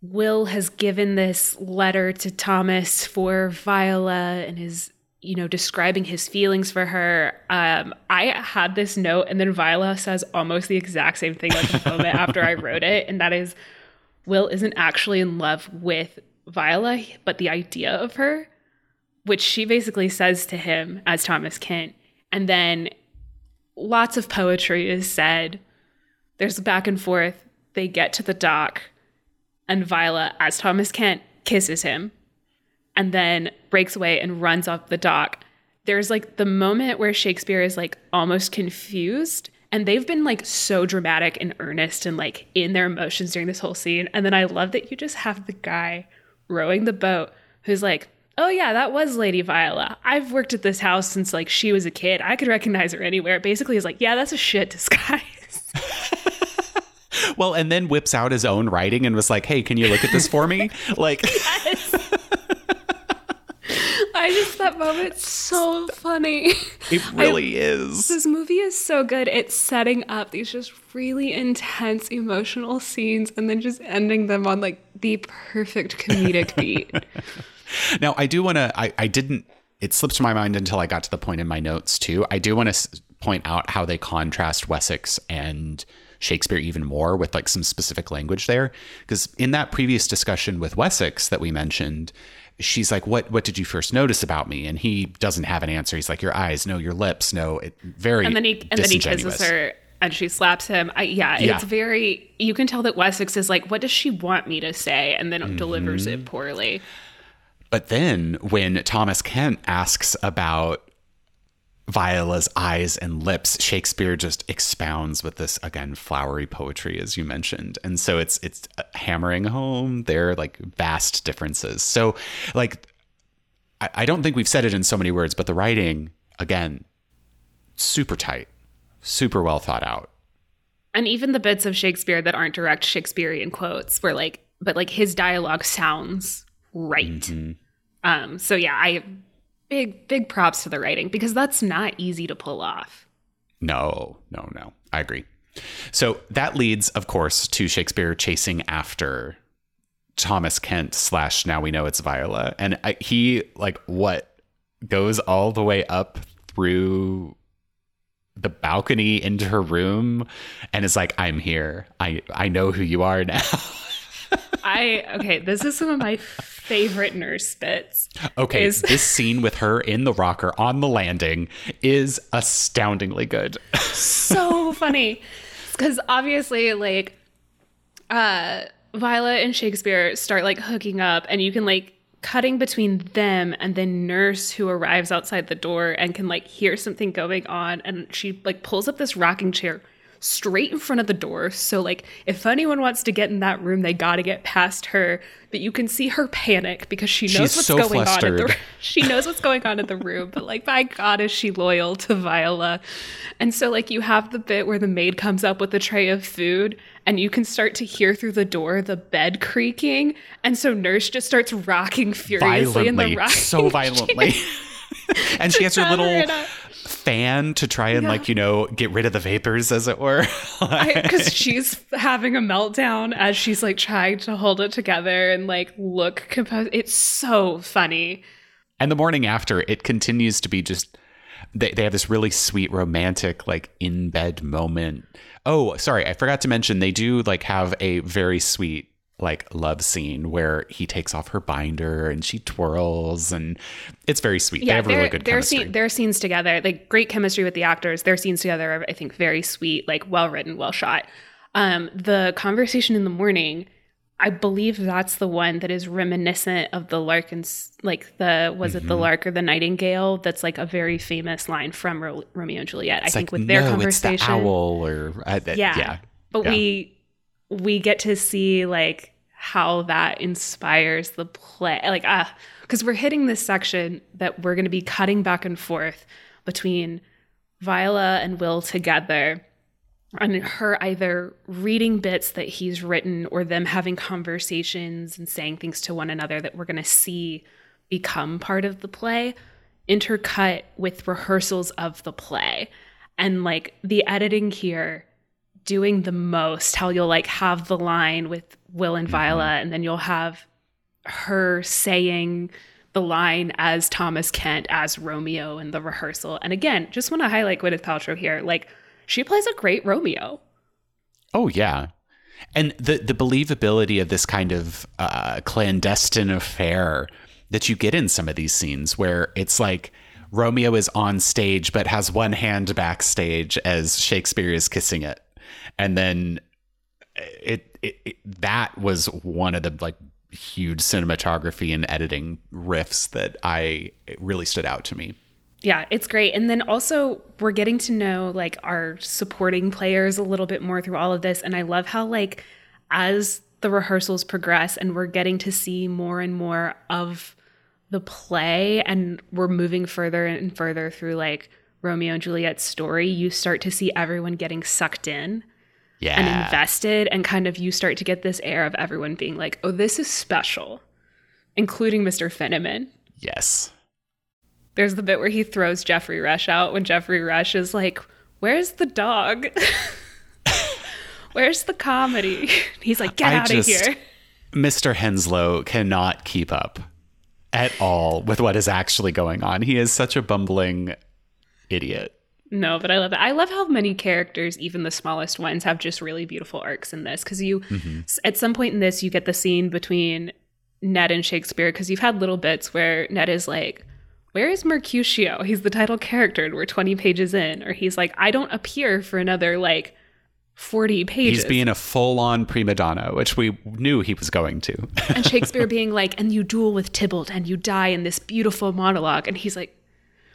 Will has given this letter to Thomas for Viola and is, you know, describing his feelings for her. Um, I had this note, and then Viola says almost the exact same thing like a moment after I wrote it. And that is, Will isn't actually in love with Viola, but the idea of her, which she basically says to him as Thomas Kent. And then lots of poetry is said. There's a back and forth. They get to the dock, and Viola, as Thomas Kent, kisses him and then breaks away and runs off the dock. There's like the moment where Shakespeare is like almost confused, and they've been like so dramatic and earnest and like in their emotions during this whole scene. And then I love that you just have the guy rowing the boat who's like, oh yeah, that was Lady Viola. I've worked at this house since like she was a kid. I could recognize her anywhere. Basically is like, yeah, that's a shit disguise. Well, and then whips out his own writing and was like, hey, can you look at this for me? Like, yes. I just, that moment's so funny. It really I, is. This movie is so good. It's setting up these just really intense emotional scenes and then just ending them on like the perfect comedic beat. Now, I do want to, I, I didn't, it slipped my mind until I got to the point in my notes too. I do want to s- point out how they contrast Wessex and Shakespeare even more with like some specific language there. Because in that previous discussion with Wessex that we mentioned, she's like, what, what did you first notice about me? And he doesn't have an answer. He's like, your eyes, no, your lips, no, it, very and then he And then he kisses her and she slaps him. I, yeah, yeah, it's very, you can tell that Wessex is like, what does she want me to say? And then mm-hmm. delivers it poorly. But then when Thomas Kent asks about Viola's eyes and lips, Shakespeare just expounds with this, again, flowery poetry, as you mentioned. And so it's it's hammering home their like vast differences. So like, I, I don't think we've said it in so many words, but the writing, again, super tight, super well thought out. And even the bits of Shakespeare that aren't direct Shakespearean quotes were like, but like his dialogue sounds right. Mm-hmm. Um, so yeah, I big, big props to the writing because that's not easy to pull off. No, no, no. I agree. So that leads, of course, to Shakespeare chasing after Thomas Kent slash now we know it's Viola. And I, he like what goes all the way up through the balcony into her room and is like, I'm here. I, I know who you are now. I okay, this is some of my favorite nurse bits. Okay, is, this scene with her in the rocker on the landing is astoundingly good. So funny. Because obviously, like, uh, Viola and Shakespeare start, like, hooking up, and you can, like, cutting between them and the nurse who arrives outside the door and can, like, hear something going on, and she, like, pulls up this rocking chair straight in front of the door. So like if anyone wants to get in that room, they got to get past her, but you can see her panic because she knows She's what's so going flustered. on. In the, she knows what's going on in the room, but like, by God, is she loyal to Viola? And so like you have the bit where the maid comes up with a tray of food and you can start to hear through the door, the bed creaking. And so nurse just starts rocking furiously violently, in the rocking so violently. And she has her little fan to try and yeah. like, you know, get rid of the vapors, as it were. Because she's having a meltdown as she's like trying to hold it together and like look composed. It's so funny. And the morning after, it continues to be just, they, they have this really sweet romantic like in bed moment. Oh, sorry, I forgot to mention they do like have a very sweet like love scene where he takes off her binder and she twirls and it's very sweet. Yeah, they have really good chemistry. Scene, their scenes together, like great chemistry with the actors. Their scenes together are, I think, very sweet, like well-written, well-shot. Um, the conversation in the morning, I believe that's the one that is reminiscent of the Lark and like the, was mm-hmm. it the Lark or the Nightingale? That's like a very famous line from Ro- Romeo and Juliet. It's I think like, with their no, conversation. It's the owl or, uh, yeah. yeah. But yeah. we, we get to see like how that inspires the play. Like, ah, because we're hitting this section that we're going to be cutting back and forth between Viola and Will together, and her either reading bits that he's written or them having conversations and saying things to one another that we're going to see become part of the play, intercut with rehearsals of the play. And like the editing here doing the most, how you'll like have the line with Will and Viola, mm-hmm. and then you'll have her saying the line as Thomas Kent, as Romeo in the rehearsal. And again, just want to highlight Gwyneth Paltrow here. Like, she plays a great Romeo. Oh, yeah. And the, the believability of this kind of uh, clandestine affair that you get in some of these scenes where it's like Romeo is on stage but has one hand backstage as Shakespeare is kissing it. And then it, it, it that was one of the like huge cinematography and editing riffs that I really stood out to me. Yeah, it's great. And then also we're getting to know like our supporting players a little bit more through all of this. And I love how like as the rehearsals progress and we're getting to see more and more of the play and we're moving further and further through like Romeo and Juliet's story, you start to see everyone getting sucked in yeah. and invested, and kind of you start to get this air of everyone being like, oh, this is special, including Mister Fenneman. Yes. There's the bit where he throws Geoffrey Rush out when Geoffrey Rush is like, where's the dog? Where's the comedy? He's like, get I out just, of here. Mister Henslow cannot keep up at all with what is actually going on. He is such a bumbling idiot. No, but I love it. I love how many characters, even the smallest ones, have just really beautiful arcs in this. Because you, mm-hmm. at some point in this, you get the scene between Ned and Shakespeare. Because you've had little bits where Ned is like, where is Mercutio? He's the title character, and we're twenty pages in. Or he's like, I don't appear for another like forty pages. He's being a full-on prima donna, which we knew he was going to. And Shakespeare being like, and you duel with Tybalt, and you die in this beautiful monologue. And he's like,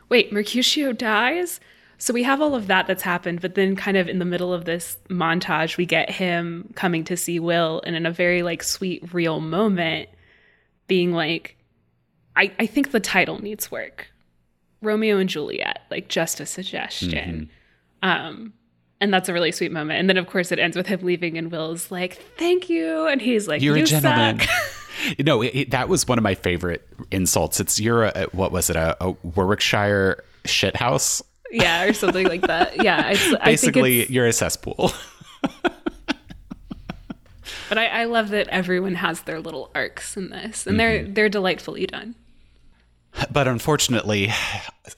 wait, Mercutio dies? So we have all of that that's happened, but then kind of in the middle of this montage, we get him coming to see Will, and in a very like sweet, real moment, being like, I, I think the title needs work. Romeo and Juliet, like just a suggestion. Mm-hmm. Um, and that's a really sweet moment. And then, of course, it ends with him leaving, and Will's like, thank you. And he's like, you're you a gentleman. Suck. You know, it, it, that was one of my favorite insults. It's you're a, what was it, a, a Warwickshire shithouse? Yeah, or something like that. Yeah. It's, Basically, I think it's, you're a cesspool. But I, I love that everyone has their little arcs in this, and they're mm-hmm. they're delightfully done. But unfortunately,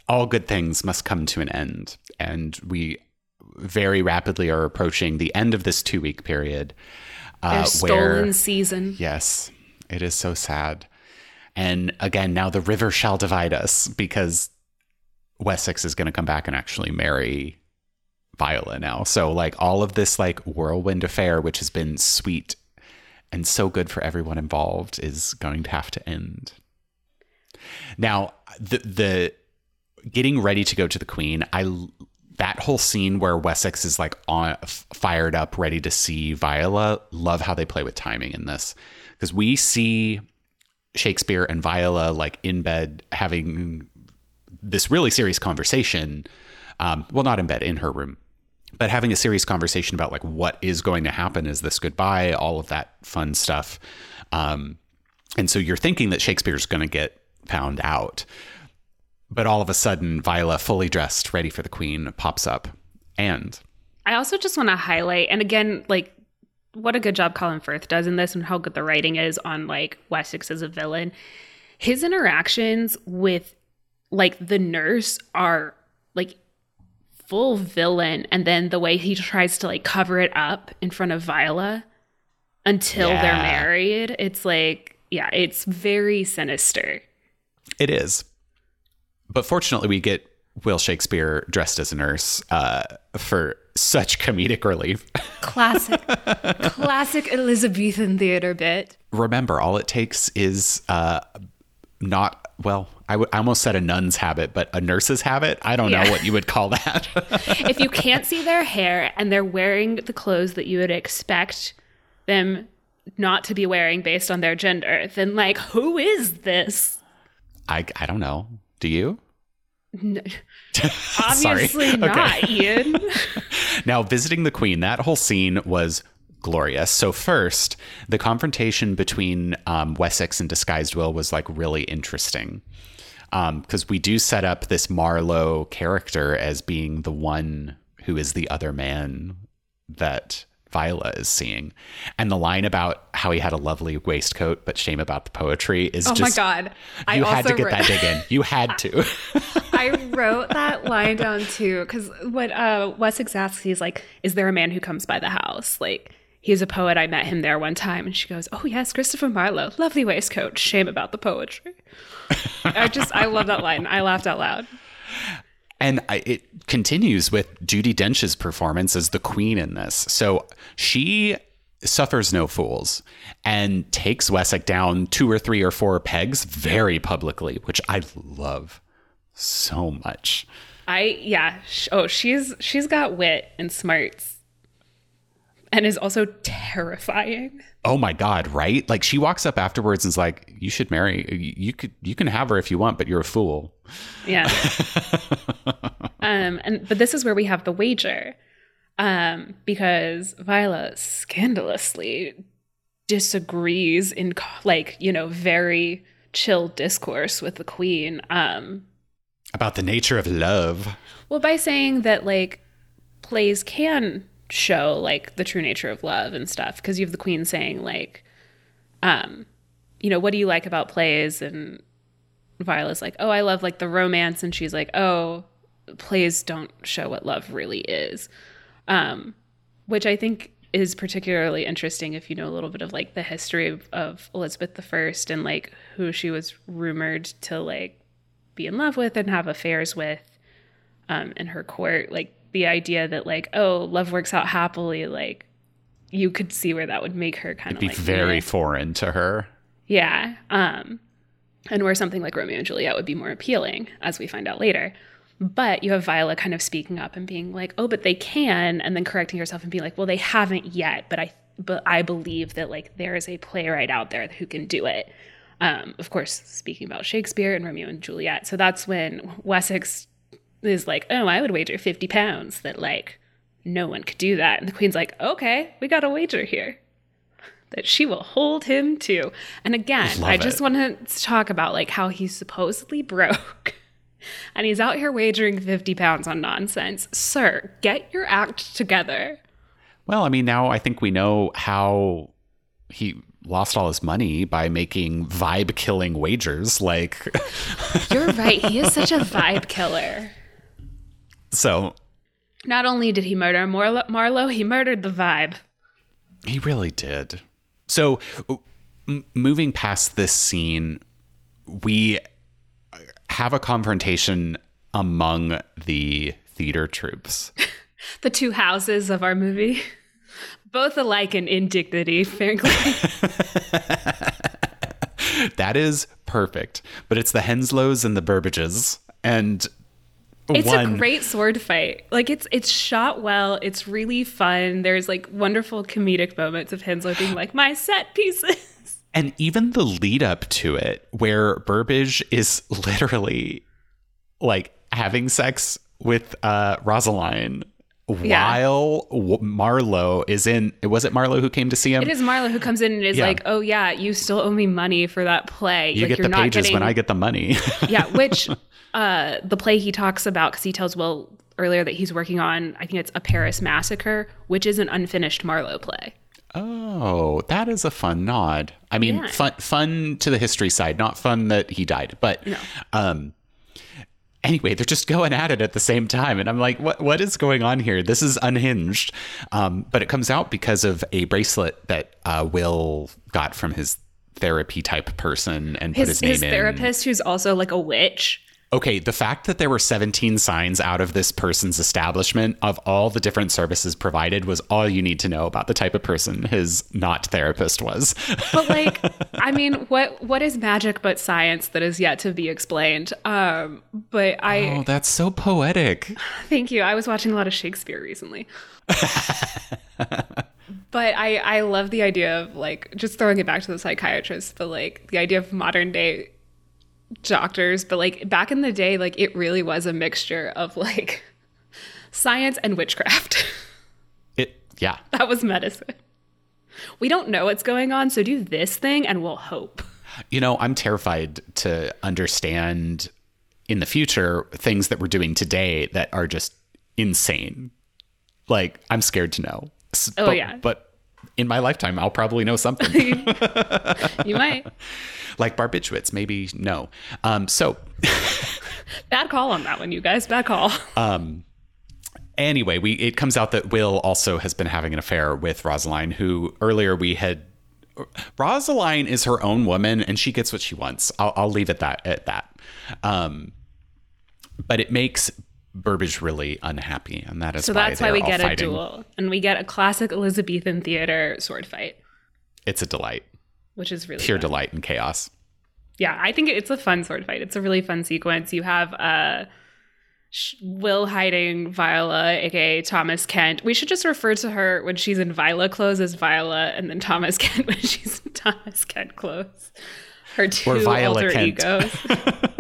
all good things must come to an end, and we very rapidly are approaching the end of this two-week period. Uh, stolen where, season. Yes. It is so sad. And again, now the river shall divide us, because Wessex is going to come back and actually marry Viola now. So like all of this like whirlwind affair, which has been sweet and so good for everyone involved, is going to have to end. Now, the, the getting ready to go to the Queen, I that whole scene where Wessex is like on, fired up, ready to see Viola, love how they play with timing in this. Because we see Shakespeare and Viola like in bed having this really serious conversation. Um, well, not in bed, in her room, but having a serious conversation about like what is going to happen. Is this goodbye? All of that fun stuff. Um, and so you're thinking that Shakespeare's going to get found out. But all of a sudden, Viola, fully dressed, ready for the Queen, pops up. And I also just want to highlight, and again, like, what a good job Colin Firth does in this, and how good the writing is on like Wessex as a villain. His interactions with like the nurse are like full villain. And then the way he tries to like cover it up in front of Viola until yeah. they're married. It's like, yeah, it's very sinister. It is. But fortunately, we get Will Shakespeare dressed as a nurse uh, for such comedic relief. Classic. Classic Elizabethan theater bit. Remember, all it takes is uh, not, well, I, w- I almost said a nun's habit, but a nurse's habit. I don't yeah. know what you would call that. If you can't see their hair and they're wearing the clothes that you would expect them not to be wearing based on their gender, then like, who is this? I, I don't know. Do you? No, obviously not, Ian. Now, visiting the Queen, that whole scene was glorious. So first, the confrontation between um, Wessex and Disguised Will was like really interesting, because um, we do set up this Marlowe character as being the one who is the other man that Viola is seeing. And the line about how he had a lovely waistcoat, but shame about the poetry is oh just... Oh my God. You I had to get wrote, that dig in. You had to. I wrote that line down too, because what uh, Wessex asks, he's like, is there a man who comes by the house? Like, he's a poet. I met him there one time. And she goes, oh yes, Christopher Marlowe. Lovely waistcoat. Shame about the poetry. I just, I love that line. I laughed out loud. And it continues with Judi Dench's performance as the Queen in this. So she suffers no fools and takes Wessex down two or three or four pegs very publicly, which I love so much. I, yeah. Oh, she's she's got wit and smarts and is also terrifying. Oh my God, right? Like, she walks up afterwards and is like, you should marry, you could, you can have her if you want, but you're a fool. Yeah. um, and but this is where we have the wager, um, because Viola scandalously disagrees in, like, you know, very chill discourse with the Queen. Um, About the nature of love. Well, by saying that, like, plays can show, like, the true nature of love and stuff, because you have the Queen saying, like, um, you know, what do you like about plays? And Viola's like, oh, I love, like, the romance. And she's like, oh, plays don't show what love really is, um, which I think is particularly interesting if you know a little bit of, like, the history of, of Elizabeth the First and, like, who she was rumored to, like, be in love with and have affairs with um, in her court. Like, the idea that, like, oh, love works out happily, like, you could see where that would make her kind of, like, very yeah. foreign to her. Yeah. Um, and where something like Romeo and Juliet would be more appealing, as we find out later. But you have Viola kind of speaking up and being like, oh, but they can, and then correcting herself and being like, well, they haven't yet, but I but I believe that, like, there is a playwright out there who can do it. Um, of course, speaking about Shakespeare and Romeo and Juliet. So that's when Wessex is like, oh, I would wager fifty pounds that, like, no one could do that. And the Queen's like, okay, we got a wager here that she will hold him to. And again, Love I it. just want to talk about, like, how he's supposedly broke and he's out here wagering fifty pounds on nonsense. Sir, get your act together. Well, I mean, now I think we know how he lost all his money by making vibe killing wagers. Like, you're right. He is such a vibe killer. So not only did he murder Marlo- Marlowe, he murdered the vibe. He really did. So m- moving past this scene, we have a confrontation among the theater troops. The two houses of our movie, both alike in indignity, frankly. That is perfect. But it's the Henslows and the Burbages, and It's One. a great sword fight. Like, it's it's shot well. It's really fun. There's, like, wonderful comedic moments of Henslow being like, my set pieces. And even the lead up to it, where Burbage is literally, like, having sex with uh, Rosaline yeah. while Marlowe is in. Was it Marlowe who came to see him? It is Marlowe who comes in and is yeah. like, oh, yeah, you still owe me money for that play. You like, get you're the not pages getting... when I get the money. Yeah, which... Uh, the play he talks about, because he tells Will earlier that he's working on, I think it's A Paris Massacre, which is an unfinished Marlowe play. Oh, that is a fun nod. I mean, yeah. fun fun to the history side, not fun that he died. But no. um, anyway, they're just going at it at the same time. And I'm like, what what is going on here? This is unhinged. Um, but it comes out because of a bracelet that uh, Will got from his therapy type person and his, put his name his in. His therapist, who's also like a witch. Okay, the fact that there were seventeen signs out of this person's establishment of all the different services provided was all you need to know about the type of person his not therapist was. But, like, I mean, what what is magic but science that is yet to be explained? Um, but I... Oh, that's so poetic. Thank you. I was watching a lot of Shakespeare recently. But I, I love the idea of, like, just throwing it back to the psychiatrist, but, like, the idea of modern day doctors. But, like, back in the day, like, it really was a mixture of, like, science and witchcraft. It, yeah. That was medicine. We don't know what's going on, so do this thing and we'll hope. You know, I'm terrified to understand in the future things that we're doing today that are just insane. Like, I'm scared to know. Oh, but, yeah. But in my lifetime, I'll probably know something. You might. Like barbiturates, maybe no. Um, so. Bad call on that one, you guys. Bad call. Um. Anyway, we it comes out that Will also has been having an affair with Rosaline, who earlier we had. Rosaline is her own woman, and she gets what she wants. I'll, I'll leave it that at that. Um, but it makes Burbage really unhappy, and that is so why that's why we get fighting. A duel, and we get a classic Elizabethan theater sword fight. It's a delight, which is really pure fun. Delight and chaos. Yeah, I think it's a fun sword fight. It's a really fun sequence. You have uh, Will hiding Viola, aka Thomas Kent. We should just refer to her when she's in Viola clothes as Viola, and then Thomas Kent when she's in Thomas Kent clothes. Her two or Viola alter Kent. Egos.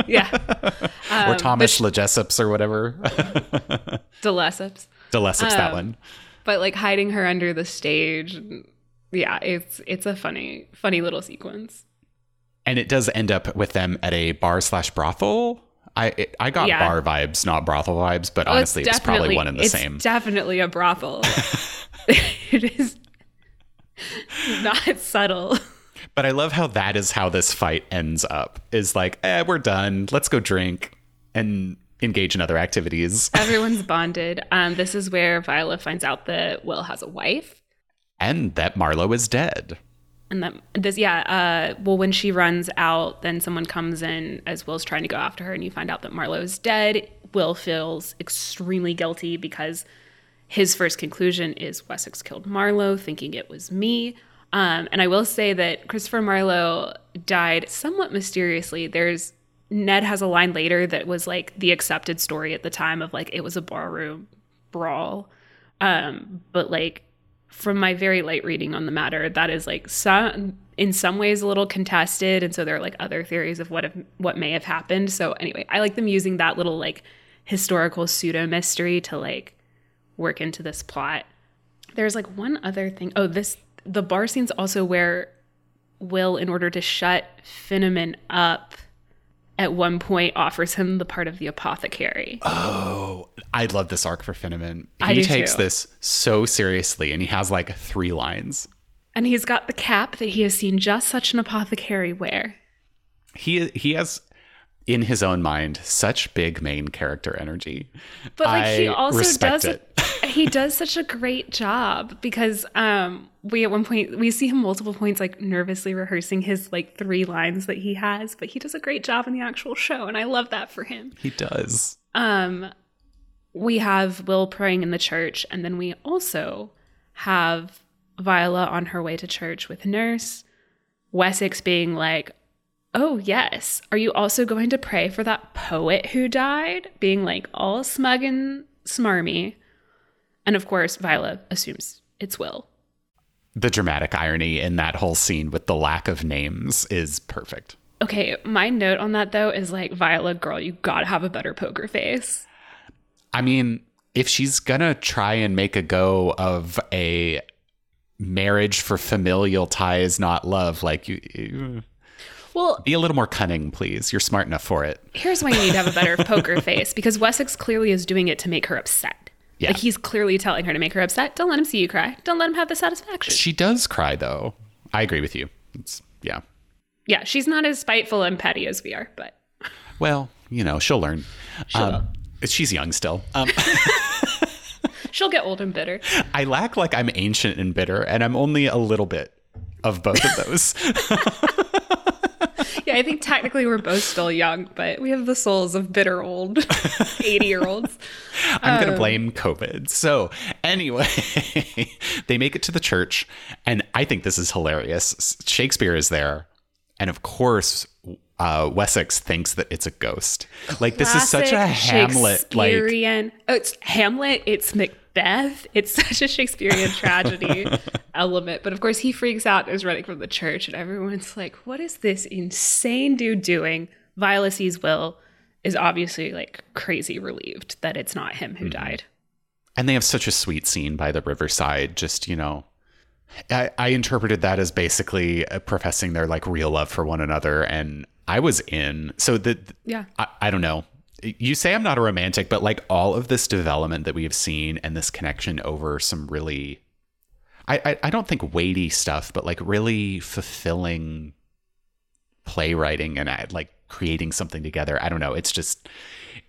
Yeah. Um, or Thomas she, LeJessups or whatever. DeLesseps. DeLesseps, um, that one. But like hiding her under the stage. Yeah, it's it's a funny, funny little sequence. And it does end up with them at a bar slash brothel. I it, I got yeah. bar vibes, not brothel vibes, but oh, honestly, it's, it's probably one and the it's same. It's definitely a brothel. It is not subtle. But I love how that is how this fight ends up, is like, eh, we're done. Let's go drink and engage in other activities. Everyone's bonded. Um, this is where Viola finds out that Will has a wife. And that Marlowe is dead. And that this, yeah. Uh, well, when she runs out, then someone comes in as Will's trying to go after her, and you find out that Marlowe is dead. Will feels extremely guilty because his first conclusion is Wessex killed Marlowe, thinking it was me. Um, and I will say that Christopher Marlowe died somewhat mysteriously. There's Ned has a line later that was like the accepted story at the time of like it was a barroom brawl. Um, but like from my very light reading on the matter, that is like some in some ways a little contested. And so there are like other theories of what if, what may have happened. So anyway, I like them using that little like historical pseudo mystery to like work into this plot. There's like one other thing. Oh, this. The bar scene's also where Will, in order to shut Finneman up, at one point offers him the part of the apothecary. Oh, I love this arc for Finneman. I he takes too. This so seriously, and he has like three lines. And he's got the cap that he has seen just such an apothecary wear. He he has, in his own mind, such big main character energy. But like I he also does it. He does such a great job because um, we at one point we see him multiple points like nervously rehearsing his like three lines that he has, but he does a great job in the actual show, and I love that for him. He does. Um, we have Will praying in the church, and then we also have Viola on her way to church with Nurse. Wessex being like, "Oh yes, are you also going to pray for that poet who died?" Being like all smug and smarmy. And of course, Viola assumes it's Will. The dramatic irony in that whole scene with the lack of names is perfect. Okay, my note on that, though, is like, Viola, girl, you gotta have a better poker face. I mean, if she's gonna try and make a go of a marriage for familial ties, not love, like, you... you Well, be a little more cunning, please. You're smart enough for it. Here's why you need to have a better poker face, because Wessex clearly is doing it to make her upset. Yeah. Like, he's clearly telling her to make her upset. Don't let him see you cry. Don't let him have the satisfaction. She does cry, though. I agree with you. It's, yeah. Yeah, she's not as spiteful and petty as we are, but... Well, you know, she'll learn. She'll um, she's young still. Um, she'll get old and bitter. I lack like I'm ancient and bitter, and I'm only a little bit of both of those. Yeah, I think technically we're both still young, but we have the souls of bitter old eighty-year-olds. I'm um, going to blame COVID. So anyway, they make it to the church, and I think this is hilarious. Shakespeare is there, and of course, uh, Wessex thinks that it's a ghost. Like, this is such a Hamlet. Like, oh, it's Hamlet, it's Macbeth. Macbeth. It's such a Shakespearean tragedy element. But of course, he freaks out and is running from the church, and everyone's like, what is this insane dude doing? Viola sees Will, is obviously like crazy relieved that it's not him who mm-hmm. died. And they have such a sweet scene by the riverside. Just, you know, I, I interpreted that as basically professing their like real love for one another. And I was in. So that, yeah, I, I don't know. You say I'm not a romantic, but like all of this development that we have seen and this connection over some really, I, I, I don't think weighty stuff, but like really fulfilling playwriting and I, like creating something together. I don't know. It's just,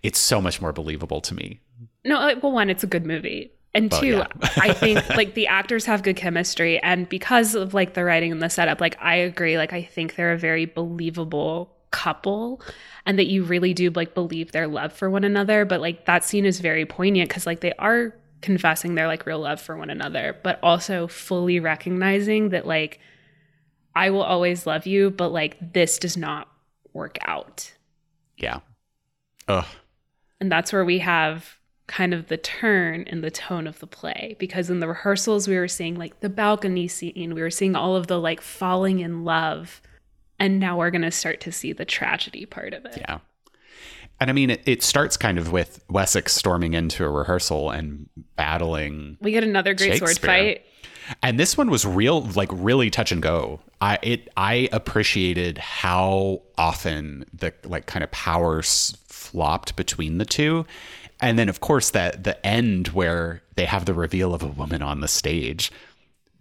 it's so much more believable to me. No, like, well, one, it's a good movie. And well, two, yeah. I think like the actors have good chemistry. And because of like the writing and the setup, like I agree, like I think they're a very believable couple and that you really do like believe their love for one another. But like that scene is very poignant because like they are confessing their like real love for one another, but also fully recognizing that like I will always love you, but like this does not work out. Yeah. Ugh. And that's where we have kind of the turn in the tone of the play, because in the rehearsals we were seeing like the balcony scene, we were seeing all of the like falling in love. And now we're going to start to see the tragedy part of it. Yeah. And I mean, it, it starts kind of with Wessex storming into a rehearsal and battling. We get another great sword fight. And this one was real, like really touch and go. I it I appreciated how often the like kind of powers flopped between the two. And then, of course, that the end where they have the reveal of a woman on the stage.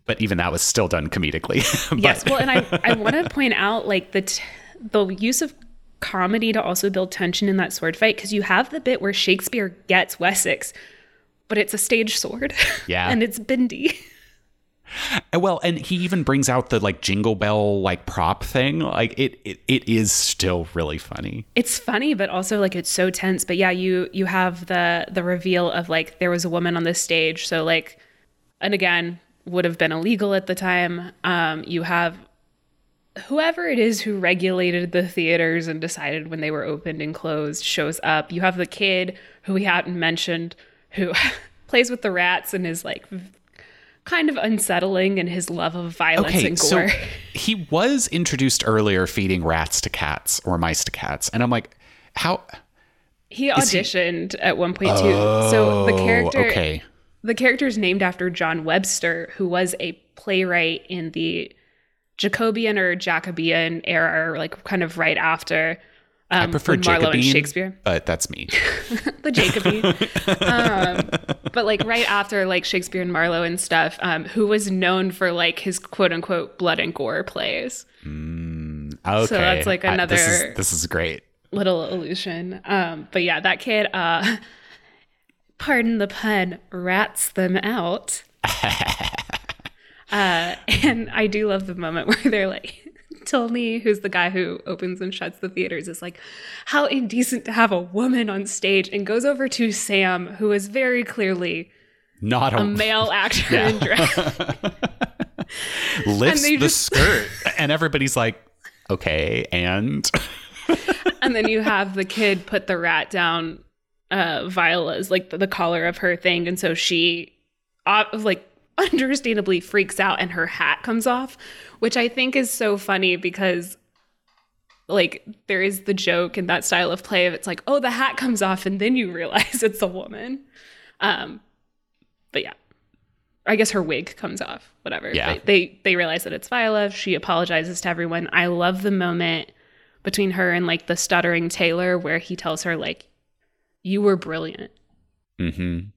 But even that was still done comedically. But yes. Well, and I, I want to point out like the, t- the use of comedy to also build tension in that sword fight. Cause you have the bit where Shakespeare gets Wessex, but it's a stage sword. Yeah. And it's bendy. Well, and he even brings out the like jingle bell, like prop thing. Like it, it, it is still really funny. It's funny, but also like, it's so tense. But yeah, you, you have the, the reveal of like, there was a woman on this stage. So like, and again, would have been illegal at the time. Um, you have whoever it is who regulated the theaters and decided when they were opened and closed shows up. You have the kid who we hadn't mentioned who plays with the rats and is like kind of unsettling in his love of violence okay, and gore. So he was introduced earlier feeding rats to cats or mice to cats. And I'm like, how? He auditioned he... at one point too. Oh, so the character... Okay. The character is named after John Webster, who was a playwright in the Jacobean or Jacobean era, or like kind of right after um, I prefer Marlowe Jacobean, and Shakespeare. But that's me. The Jacobean. um, but like right after like Shakespeare and Marlowe and stuff, um, who was known for like his quote unquote blood and gore plays. Mm, okay. So that's like another I, this, is, this is great. Little illusion. Um, but yeah, that kid... Uh, pardon the pun, rats them out. uh, and I do love the moment where they're like, Tilney, who's the guy who opens and shuts the theaters, is like, how indecent to have a woman on stage, and goes over to Sam, who is very clearly not a, a male actor yeah. in drag. Lifts the just... skirt. And everybody's like, okay, and? And then you have the kid put the rat down Uh, Viola's like the, the collar of her thing, and so she uh, like understandably freaks out and her hat comes off, which I think is so funny because like there is the joke in that style of play of it's like, oh, the hat comes off and then you realize it's a woman. Um, but yeah, I guess her wig comes off, whatever. Yeah. But they, they realize that it's Viola. She apologizes to everyone. I love the moment between her and like the stuttering tailor where he tells her like, you were brilliant. Mm-hmm.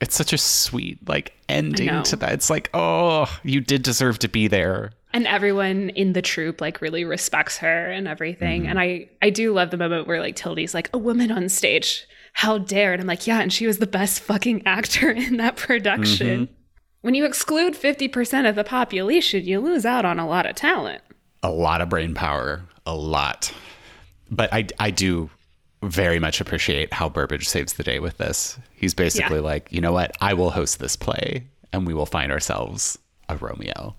It's such a sweet, like, ending to that. It's like, oh, you did deserve to be there. And everyone in the troupe, like, really respects her and everything. Mm-hmm. And I, I do love the moment where, like, Tildy's like, a woman on stage, how dare? And I'm like, yeah, and she was the best fucking actor in that production. Mm-hmm. When you exclude fifty percent of the population, you lose out on a lot of talent. A lot of brain power. A lot. But I, I do... very much appreciate how Burbage saves the day with this. He's basically yeah. like, you know what? I will host this play and we will find ourselves a Romeo.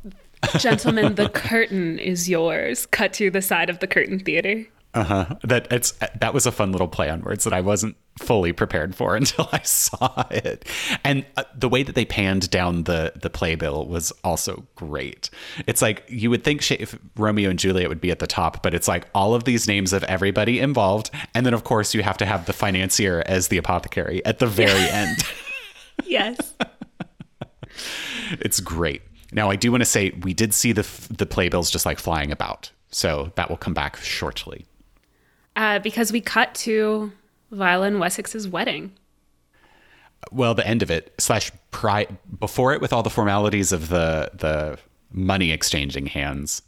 Gentlemen, the curtain is yours. Cut to the side of the curtain theater. Uh-huh. That it's that was a fun little play on words that I wasn't fully prepared for until I saw it. And uh, the way that they panned down the the playbill was also great. It's like, you would think she, if Romeo and Juliet would be at the top, but it's like all of these names of everybody involved. And then, of course, you have to have the financier as the apothecary at the very end. Yes. It's great. Now, I do want to say we did see the the playbills just like flying about. So that will come back shortly. Uh, because we cut to Viola and Wessex's wedding. Well, the end of it, slash pri- before it, with all the formalities of the the money exchanging hands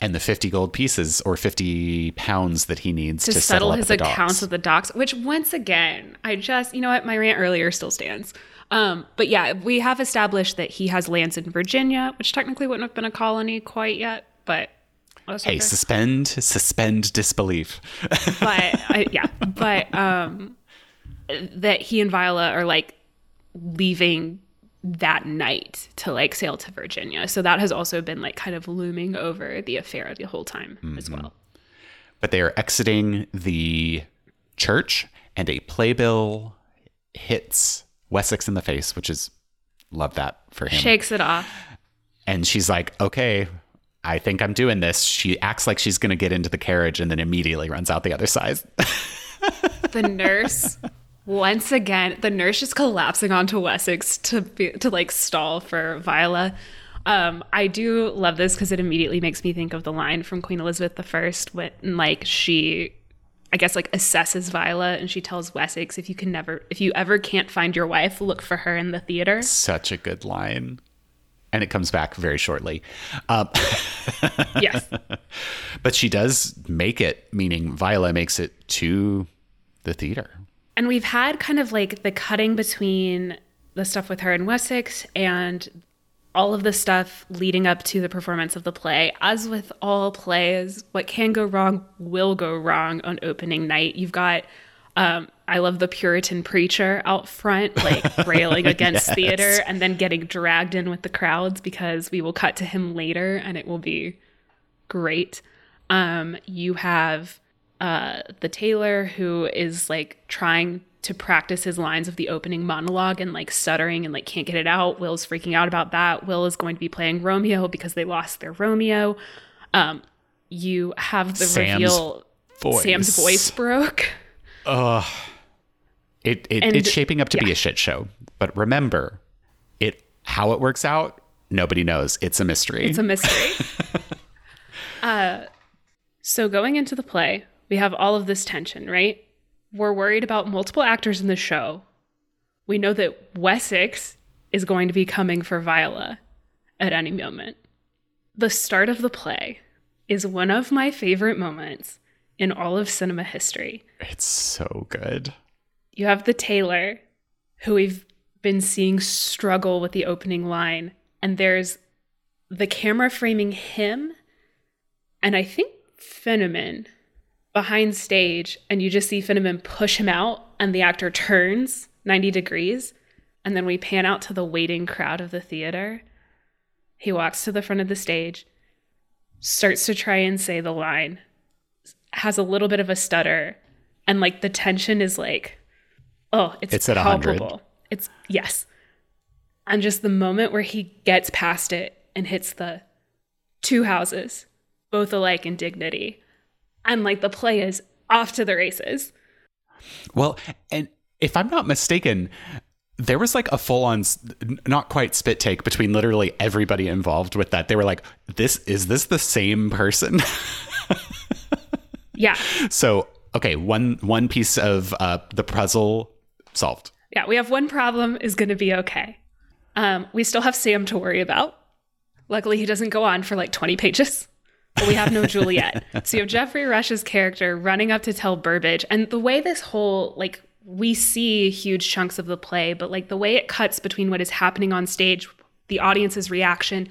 and the fifty gold pieces or fifty pounds that he needs to, to settle, settle his accounts with the docs, which once again, I just, you know what, my rant earlier still stands. Um, but yeah, we have established that he has lands in Virginia, which technically wouldn't have been a colony quite yet, but... Hey, suspend, suspend disbelief. But uh, yeah, but um, that he and Viola are like leaving that night to like sail to Virginia. So that has also been like kind of looming over the affair the whole time mm-hmm. as well. But they are exiting the church and a playbill hits Wessex in the face, which is, love that for him. Shakes it off. And she's like, okay, I think I'm doing this. She acts like she's going to get into the carriage and then immediately runs out the other side. The nurse, once again, the nurse just collapsing onto Wessex to be, to like stall for Viola. Um, I do love this because it immediately makes me think of the line from Queen Elizabeth the First when like she, I guess like assesses Viola and she tells Wessex, if you can never, if you ever can't find your wife, look for her in the theater. Such a good line. And it comes back very shortly. Um, yes. But she does make it, meaning Viola makes it to the theater. And we've had kind of like the cutting between the stuff with her and Wessex and all of the stuff leading up to the performance of the play. As with all plays, what can go wrong will go wrong on opening night. You've got... Um, I love the Puritan preacher out front, like railing against yes. theater and then getting dragged in with the crowds because we will cut to him later and it will be great. Um, you have uh, the tailor who is like trying to practice his lines of the opening monologue and like stuttering and like can't get it out. Will's freaking out about that. Will is going to be playing Romeo because they lost their Romeo. Um, you have the Sam's reveal. Voice. Sam's voice broke. Ugh. It, it and, it's shaping up to yeah. be a shit show, but remember, it how it works out, nobody knows. It's a mystery. It's a mystery. uh, so going into the play, we have all of this tension, right? We're worried about multiple actors in the show. We know that Wessex is going to be coming for Viola at any moment. The start of the play is one of my favorite moments in all of cinema history. It's so good. You have the tailor, who we've been seeing struggle with the opening line, and there's the camera framing him, and I think Fenneman behind stage, and you just see Fenneman push him out, and the actor turns ninety degrees, and then we pan out to the waiting crowd of the theater. He walks to the front of the stage, starts to try and say the line, has a little bit of a stutter, and like the tension is like, oh, it's, it's palpable. At one hundred. It's yes. And just the moment where he gets past it and hits the two houses, both alike in dignity. And like the play is off to the races. Well, and if I'm not mistaken, there was like a full on, not quite spit take between literally everybody involved with that. They were like, this, is this the same person? Yeah. So, okay. One, one piece of uh, the puzzle solved. Yeah. We have one problem is going to be okay. Um, we still have Sam to worry about. Luckily, he doesn't go on for like twenty pages. But we have no Juliet. So you have Geoffrey Rush's character running up to tell Burbage. And the way this whole, like, we see huge chunks of the play, but like the way it cuts between what is happening on stage, the audience's reaction,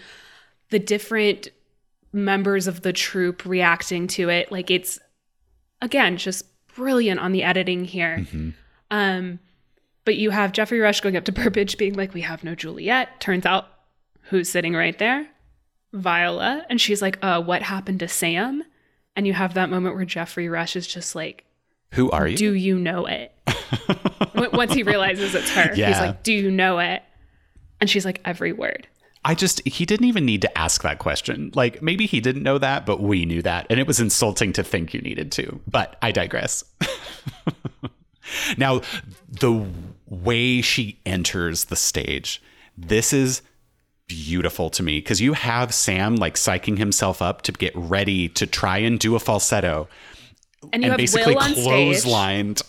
the different members of the troupe reacting to it, like it's, again, just brilliant on the editing here. Mm-hmm. Um, but you have Geoffrey Rush going up to Burbage being like, we have no Juliet. Turns out who's sitting right there? Viola. And she's like, uh, what happened to Sam? And you have that moment where Geoffrey Rush is just like, who are you? Do you know it? Once he realizes it's her, yeah. He's like, do you know it? And she's like, every word. I just, he didn't even need to ask that question. Like, maybe he didn't know that, but we knew that. And it was insulting to think you needed to. But I digress. Now, the way she enters the stage, this is beautiful to me. Because you have Sam, like, psyching himself up to get ready to try and do a falsetto. And, you and have basically Will on clotheslined.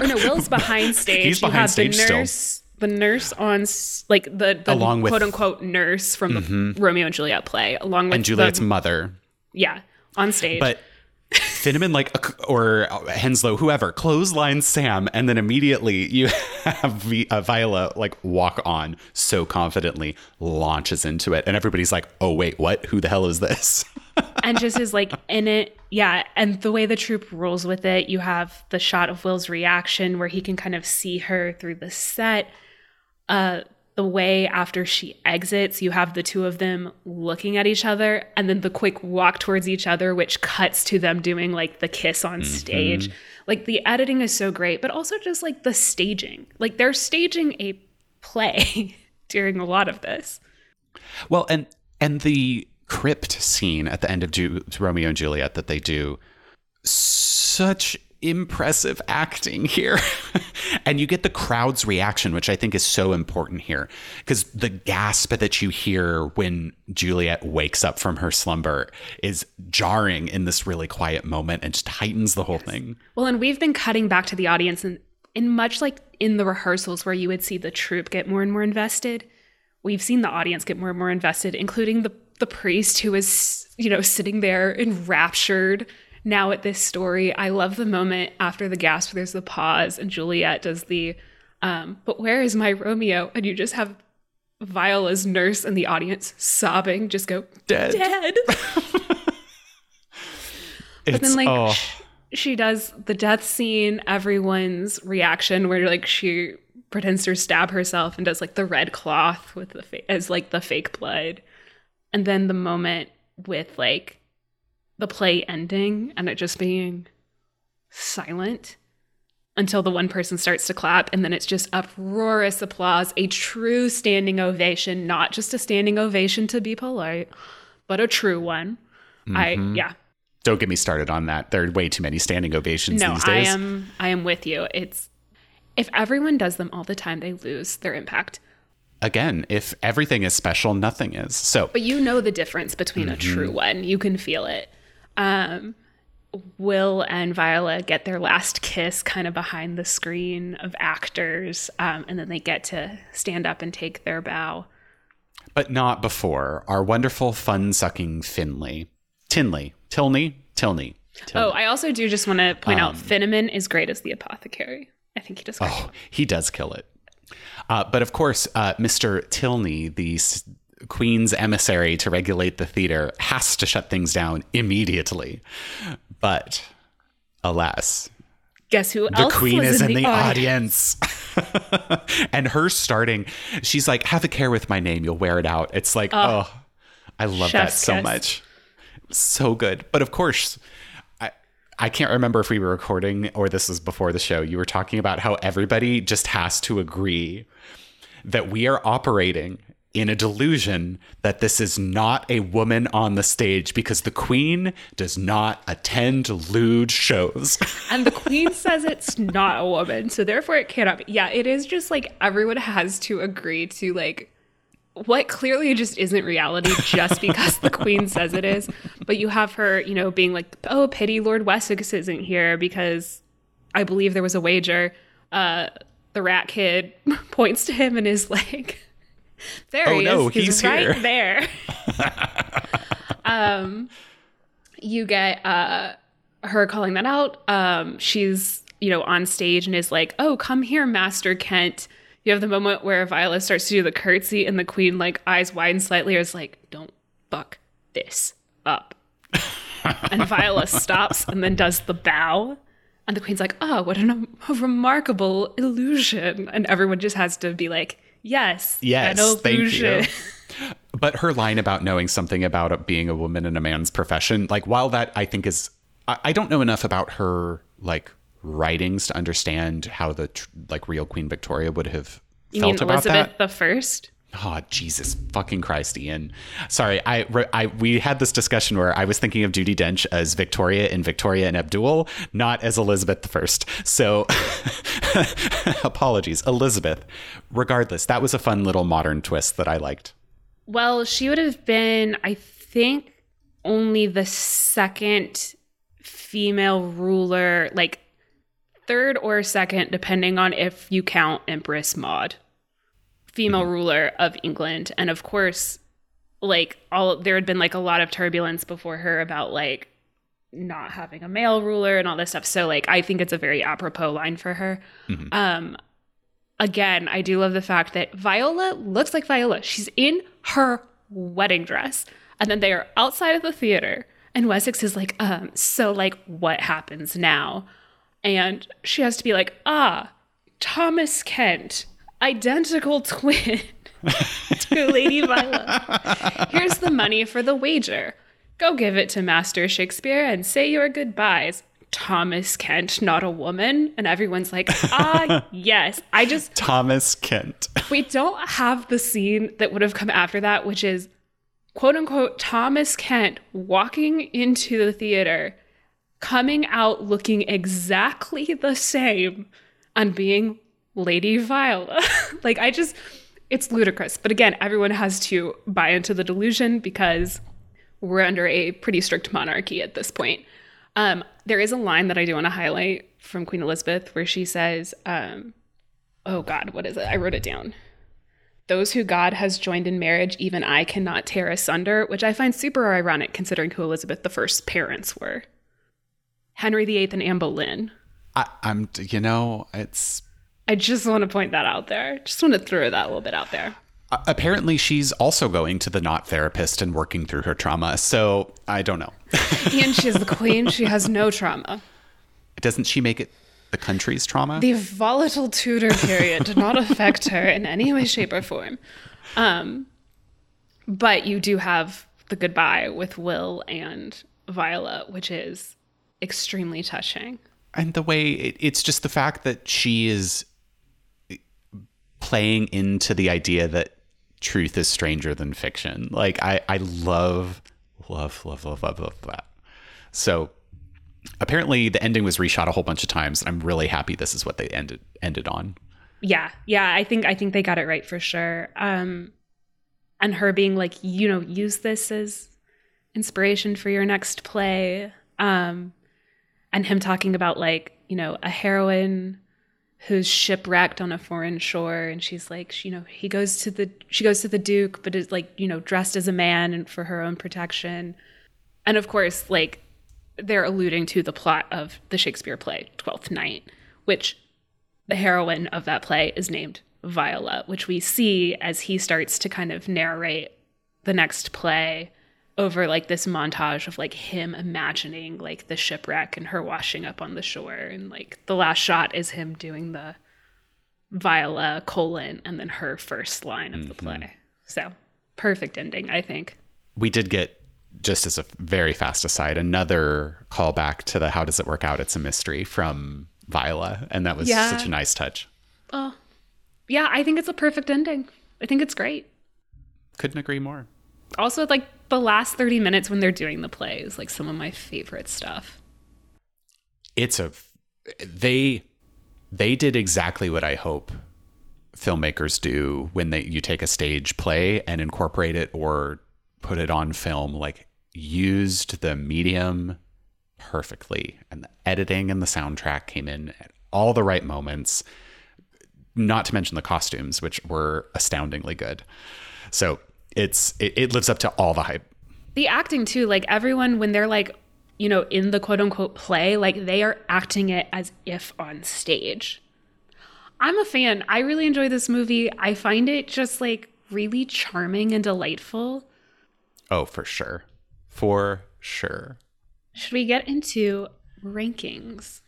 Or no, Will's behind stage. He's behind you have stage the nurse, still. The nurse on, like, the, the along with, quote-unquote nurse from the mm-hmm. Romeo and Juliet play, along with... And Juliet's the, mother. Yeah, on stage. But Finneman, like, or Henslow, whoever, clotheslines Sam, and then immediately you have Viola, like, walk on so confidently, launches into it, and everybody's like, oh, wait, what? Who the hell is this? And just is, like, in it, yeah, and the way the troupe rolls with it, you have the shot of Will's reaction where he can kind of see her through the set. Uh, the way after she exits, you have the two of them looking at each other and then the quick walk towards each other, which cuts to them doing like the kiss on mm-hmm. stage. Like the editing is so great, but also just like the staging, like they're staging a play during a lot of this. Well, and, and the crypt scene at the end of Ju- Romeo and Juliet that they do, such impressive acting here. And you get the crowd's reaction, which I think is so important here, because the gasp that you hear when Juliet wakes up from her slumber is jarring in this really quiet moment and just heightens the whole yes. thing. Well, and we've been cutting back to the audience, and in much like in the rehearsals where you would see the troupe get more and more invested, we've seen the audience get more and more invested, including the the priest who is, you know, sitting there enraptured now at this story. I love the moment after the gasp, there's the pause, and Juliet does the, um, but where is my Romeo? And you just have Viola's nurse in the audience sobbing, just go, dead. dead. But then, like, oh. she does the death scene, everyone's reaction, where, like, she pretends to stab herself and does, like, the red cloth with the fa- as, like, the fake blood. And then the moment with, like, the play ending and it just being silent until the one person starts to clap, and then it's just uproarious applause, a true standing ovation, not just a standing ovation to be polite, but a true one. Mm-hmm. I, yeah. Don't get me started on that. There are way too many standing ovations no, these days. I am, I am with you. It's, if everyone does them all the time, they lose their impact. Again, if everything is special, nothing is. So, but you know the difference between mm-hmm. a true one. You can feel it. Um, Will and Viola get their last kiss kind of behind the screen of actors, um, and then they get to stand up and take their bow. But not before our wonderful, fun-sucking Finley. Tinley. Tilney? Tilney. Tilney. Oh, I also do just want to point um, out, Finneman is great as the apothecary. I think he does great. Oh, he does kill it. Uh, but of course, uh, Mister Tilney, the... S- Queen's emissary to regulate the theater, has to shut things down immediately. But alas, guess who the else Queen was is in the, the audience, audience. And her starting, she's like, have a care with my name, you'll wear it out. It's like, uh, oh, I love that so kiss. much, so good. But of course, I can't remember if we were recording or this was before the show, you were talking about how everybody just has to agree that we are operating in a delusion that this is not a woman on the stage, because the Queen does not attend lewd shows. And the Queen says it's not a woman, so therefore it cannot be. Yeah, it is just like everyone has to agree to like what clearly just isn't reality just because the Queen says it is. But you have her, you know, being like, oh, pity Lord Wessex isn't here because I believe there was a wager. Uh, the rat kid points to him and is like... There oh, he is. No, he's, he's right here. there. um, you get uh, her calling that out. Um, she's, you know, on stage and is like, oh, come here, Master Kent. You have the moment where Viola starts to do the curtsy and the Queen, like, eyes widen slightly, is like, don't fuck this up. And Viola stops and then does the bow. And the Queen's like, oh, what an, a remarkable illusion. And everyone just has to be like, Yes. Yes. Thank you. But her line about knowing something about being a woman in a man's profession, like, while that I think is, I, I don't know enough about her, like, writings to understand how the tr- like real Queen Victoria would have you felt mean about Elizabeth that. Elizabeth the First. Oh, Jesus fucking Christ, Ian. Sorry, I, I, we had this discussion where I was thinking of Judi Dench as Victoria in Victoria and Abdul, not as Elizabeth the First. So apologies, Elizabeth. Regardless, that was a fun little modern twist that I liked. Well, she would have been, I think, only the second female ruler, like third or second, depending on if you count Empress Maud. Female mm-hmm. ruler of England. And of course, like all there had been like a lot of turbulence before her about like not having a male ruler and all this stuff. So like I think it's a very apropos line for her. Mm-hmm. Um, again, I do love the fact that Viola looks like Viola. She's in her wedding dress. And then they are outside of the theater. And Wessex is like, um, so like what happens now? And she has to be like, ah, Thomas Kent. Identical twin to Lady Viola. Here's the money for the wager. Go give it to Master Shakespeare and say your goodbyes. Thomas Kent, not a woman. And everyone's like, ah, yes. I just... Thomas Kent. We don't have the scene that would have come after that, which is, quote unquote, Thomas Kent walking into the theater, coming out looking exactly the same and being Lady Viola. Like, I just, it's ludicrous. But again, everyone has to buy into the delusion because we're under a pretty strict monarchy at this point. Um, there is a line that I do want to highlight from Queen Elizabeth where she says, um, oh God, what is it? I wrote it down. Those who God has joined in marriage, even I cannot tear asunder, which I find super ironic considering who Elizabeth I's parents were. Henry the Eighth and Anne Boleyn. I, I'm, you know, it's... I just want to point that out there. Just want to throw that a little bit out there. Uh, apparently, she's also going to the not therapist and working through her trauma. So I don't know. And she's the queen. She has no trauma. Doesn't she make it the country's trauma? The volatile Tudor period did not affect her in any way, shape, or form. Um, but you do have the goodbye with Will and Viola, which is extremely touching. And the way it, it's just the fact that she is playing into the idea that truth is stranger than fiction. Like, I, I love, love, love, love, love, love that. So apparently the ending was reshot a whole bunch of times. And I'm really happy this is what they ended ended on. Yeah. Yeah. I think I think they got it right for sure. Um, and her being like, you know, use this as inspiration for your next play. Um, and him talking about like, you know, a heroine who's shipwrecked on a foreign shore, and she's like, you know, he goes to the, she goes to the Duke, but is like, you know, dressed as a man and for her own protection. And of course, like they're alluding to the plot of the Shakespeare play Twelfth Night, which the heroine of that play is named Viola, which we see as he starts to kind of narrate the next play over like this montage of like him imagining like the shipwreck and her washing up on the shore. And like the last shot is him doing the Viola colon and then her first line of mm-hmm. the play. So perfect ending, I think. We did get, just as a very fast aside, another callback to the how does it work out? It's a mystery from Viola. And that was yeah. such a nice touch. Oh, yeah, I think it's a perfect ending. I think it's great. Couldn't agree more. Also, like the last thirty minutes when they're doing the play is like some of my favorite stuff. It's a they they did exactly what I hope filmmakers do when they you take a stage play and incorporate it or put it on film. Like used the medium perfectly, and the editing and the soundtrack came in at all the right moments. Not to mention the costumes, which were astoundingly good. So. It's it, it lives up to all the hype. The acting, too, like everyone, when they're like, you know, in the quote unquote play, like they are acting it as if on stage. I'm a fan. I really enjoy this movie. I find it just like really charming and delightful. Oh, for sure. For sure. Should we get into rankings?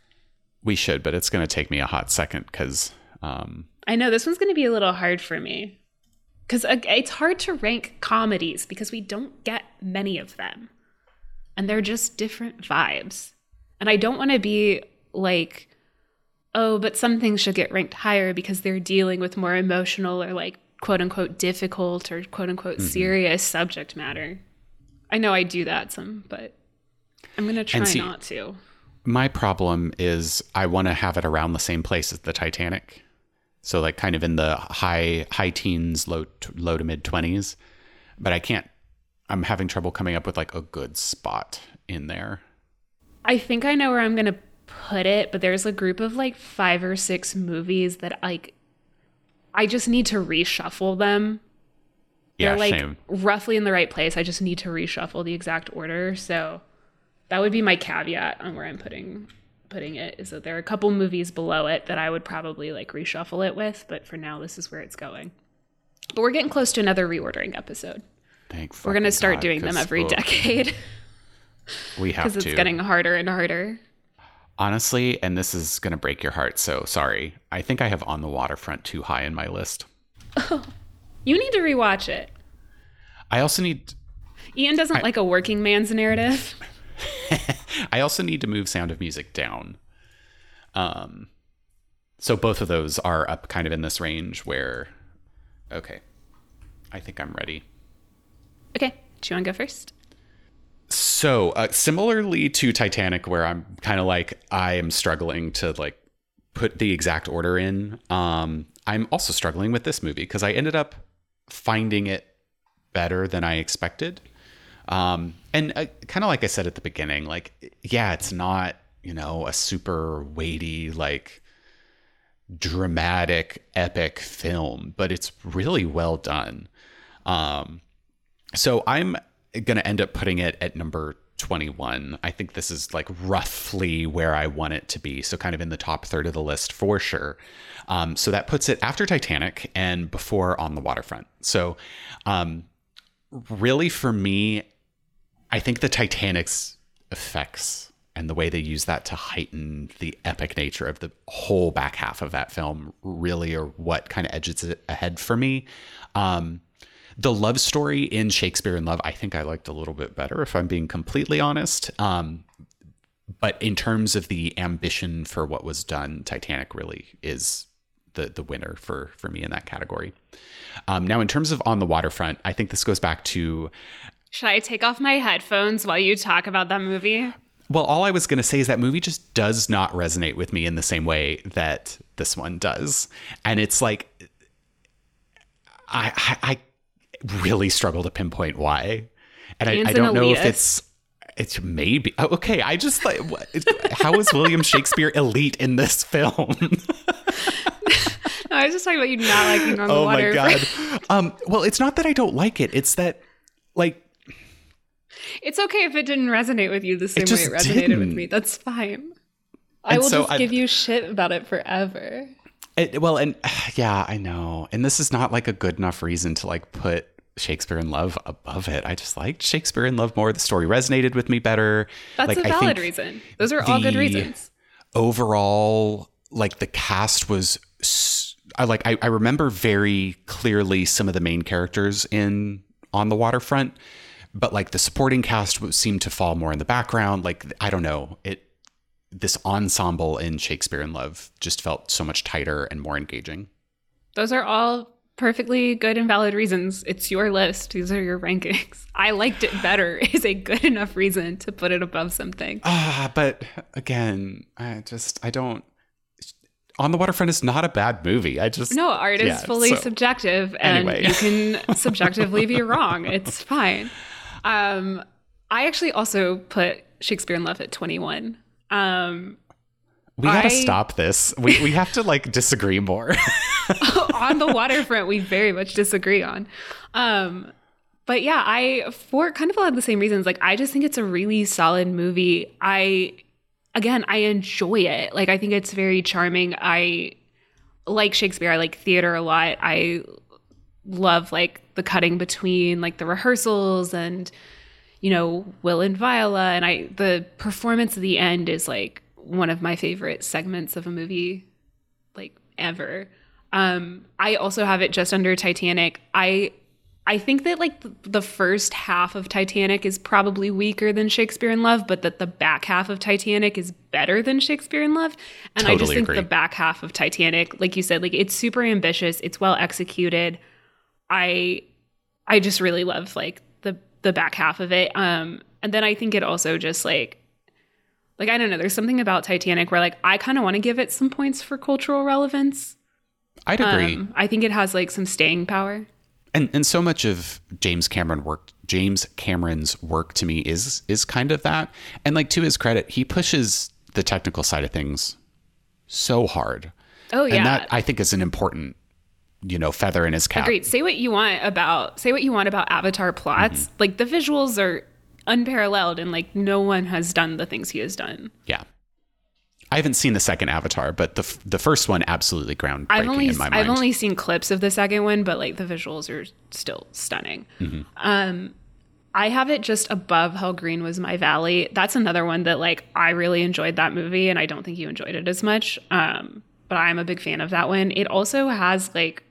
We should, but it's going to take me a hot second because um... I know this one's going to be a little hard for me. Because it's hard to rank comedies because we don't get many of them. And they're just different vibes. And I don't want to be like oh, but some things should get ranked higher because they're dealing with more emotional or like quote unquote difficult or quote unquote mm-hmm. serious subject matter. I know I do that some, but I'm going to try see, not to. My problem is I want to have it around the same place as the Titanic. So like kind of in the high high teens, low t- low to mid twenties. But I can't, I'm having trouble coming up with like a good spot in there. I think I know where I'm going to put it, but there's a group of like five or six movies that like I just need to reshuffle them. Yeah, they're like same. Roughly in the right place. I just need to reshuffle the exact order. So that would be my caveat on where I'm putting putting it, is that there are a couple movies below it that I would probably like reshuffle it with, but for now this is where it's going. But we're getting close to another reordering episode. Thank We're going to start God, doing them every we'll, decade. We have to. Because it's getting harder and harder. Honestly, and this is going to break your heart, so sorry. I think I have On the Waterfront too high in my list. Oh, you need to rewatch it. I also need... Ian doesn't I, like a working man's narrative. I also need to move Sound of Music down. Um, so both of those are up kind of in this range where... Okay. I think I'm ready. Okay. Do you want to go first? So uh, similarly to Titanic, where I'm kind of like, I am struggling to like put the exact order in. Um, I'm also struggling with this movie because I ended up finding it better than I expected. Um, and uh, kind of like I said at the beginning, like, yeah, it's not, you know, a super weighty, like, dramatic epic film, but it's really well done. Um so I'm gonna end up putting it at number twenty-one. I think this is like roughly where I want it to be, so kind of in the top third of the list for sure. Um so that puts it after Titanic and before On the Waterfront. So um really for me, I think the Titanic's effects and the way they use that to heighten the epic nature of the whole back half of that film really are what kind of edges it ahead for me. Um, the love story in Shakespeare in Love, I think I liked a little bit better, if I'm being completely honest. Um, but in terms of the ambition for what was done, Titanic really is the the winner for, for me in that category. Um, now, in terms of On the Waterfront, I think this goes back to... Should I take off my headphones while you talk about that movie? Well, all I was going to say is that movie just does not resonate with me in the same way that this one does. And it's like, I I, I really struggle to pinpoint why. And I, I don't know if it's, it's maybe, okay, I just like, what, how is William Shakespeare elite in this film? No, I was just talking about you not liking On the Water. Oh my God. um, well, it's not that I don't like it. It's that like, it's okay if it didn't resonate with you the same it way it resonated didn't. with me. That's fine. I and will so just I, give you shit about it forever. It, well, and yeah, I know. And this is not like a good enough reason to like put Shakespeare in Love above it. I just liked Shakespeare in Love more. The story resonated with me better. That's like, a valid reason. Those are all good reasons. Overall, like the cast was, I like, I, I remember very clearly some of the main characters in On the Waterfront. But like the supporting cast seemed to fall more in the background. Like, I don't know, it, this ensemble in Shakespeare in Love just felt so much tighter and more engaging. Those are all perfectly good and valid reasons. It's your list. These are your rankings. I liked it better is a good enough reason to put it above something. Ah, but again, I just, I don't, On the Waterfront is not a bad movie. I just... No, art is yeah, fully so. subjective and anyway. You can subjectively be wrong. It's fine. Um, I actually also put Shakespeare in Love at twenty-one. Um, we gotta I... stop this. We we have to like disagree more. On the Waterfront, we very much disagree on. Um, but yeah, I for kind of a lot of the same reasons. Like I just think it's a really solid movie. I again, I enjoy it. Like I think it's very charming. I like Shakespeare. I like theater a lot. I love like the cutting between like the rehearsals and, you know, Will and Viola. And I, the performance at the end is like one of my favorite segments of a movie, like ever. Um, I also have it just under Titanic. I, I think that like the first half of Titanic is probably weaker than Shakespeare in Love, but that the back half of Titanic is better than Shakespeare in Love. And totally I just think agree. The back half of Titanic, like you said, like it's super ambitious, it's well executed. I I just really love like the the back half of it. Um, and then I think it also just like like I don't know, there's something about Titanic where like I kind of want to give it some points for cultural relevance. I'd agree. Um, I think it has like some staying power. And and so much of James Cameron work, James Cameron's work to me is is kind of that. And like to his credit, he pushes the technical side of things so hard. Oh yeah, and that I think is an important, you know, feather in his cap. Agreed. Say what you want about say what you want about Avatar plots. Mm-hmm. Like the visuals are unparalleled, and like no one has done the things he has done. Yeah. I haven't seen the second Avatar, but the f- the first one absolutely groundbreaking I've only, in my mind. I've only seen clips of the second one, but like the visuals are still stunning. Mm-hmm. Um, I have it just above How Green Was My Valley. That's another one that like I really enjoyed that movie, and I don't think you enjoyed it as much. Um, but I'm a big fan of that one. It also has like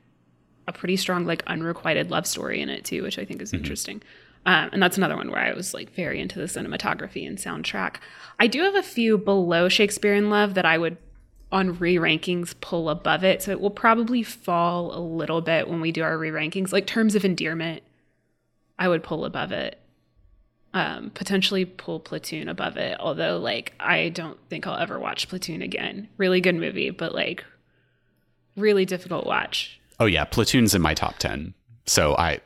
a pretty strong like unrequited love story in it too, which I think is mm-hmm. interesting. Um, and that's another one where I was like very into the cinematography and soundtrack. I do have a few below Shakespeare in Love that I would on re-rankings pull above it. So it will probably fall a little bit when we do our re-rankings. Like Terms of Endearment, I would pull above it. Um, potentially pull Platoon above it. Although like I don't think I'll ever watch Platoon again. Really good movie, but like really difficult watch. Oh yeah, Platoon's in my top ten. So I...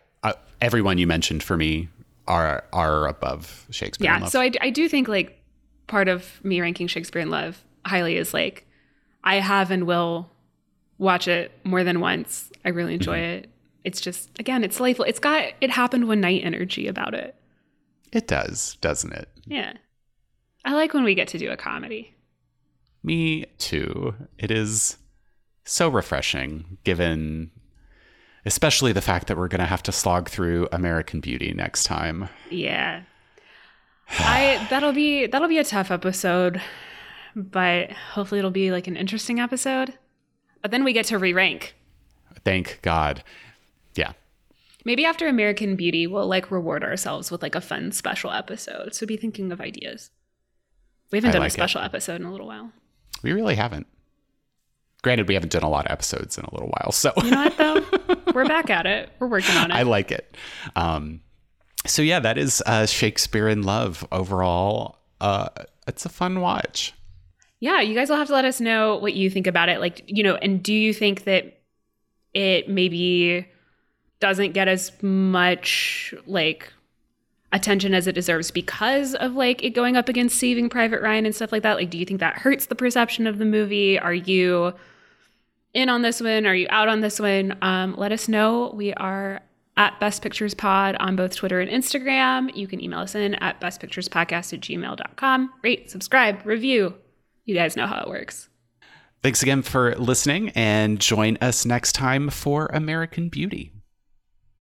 Everyone you mentioned for me are are above Shakespeare yeah, in Love. Yeah, so I, I do think like part of me ranking Shakespeare in Love highly is like I have and will watch it more than once. I really enjoy mm-hmm. it. It's just, again, it's delightful. It's got It Happened One Night energy about it. It does, doesn't it? Yeah. I like when we get to do a comedy. Me too. It is so refreshing given... Especially the fact that we're going to have to slog through American Beauty next time. Yeah. I that'll be that'll be a tough episode, but hopefully it'll be like an interesting episode. But then we get to re-rank. Thank God. Yeah. Maybe after American Beauty, we'll like reward ourselves with like a fun special episode. So be thinking of ideas. We haven't I done like a special it. episode in a little while. We really haven't. Granted, we haven't done a lot of episodes in a little while, so you know what though, we're back at it. We're working on it. I like it. Um, so yeah, that is uh, Shakespeare in Love. Overall, uh, it's a fun watch. Yeah, you guys will have to let us know what you think about it. Like, you know, and do you think that it maybe doesn't get as much like attention as it deserves because of like it going up against Saving Private Ryan and stuff like that? Like, do you think that hurts the perception of the movie? Are you in on this one? Are you out on this one? Um, let us know. We are at Best Pictures Pod on both Twitter and Instagram. You can email us in at bestpicturespodcast at gmail dot com. Rate, subscribe, review. You guys know how it works. Thanks again for listening, and join us next time for American Beauty.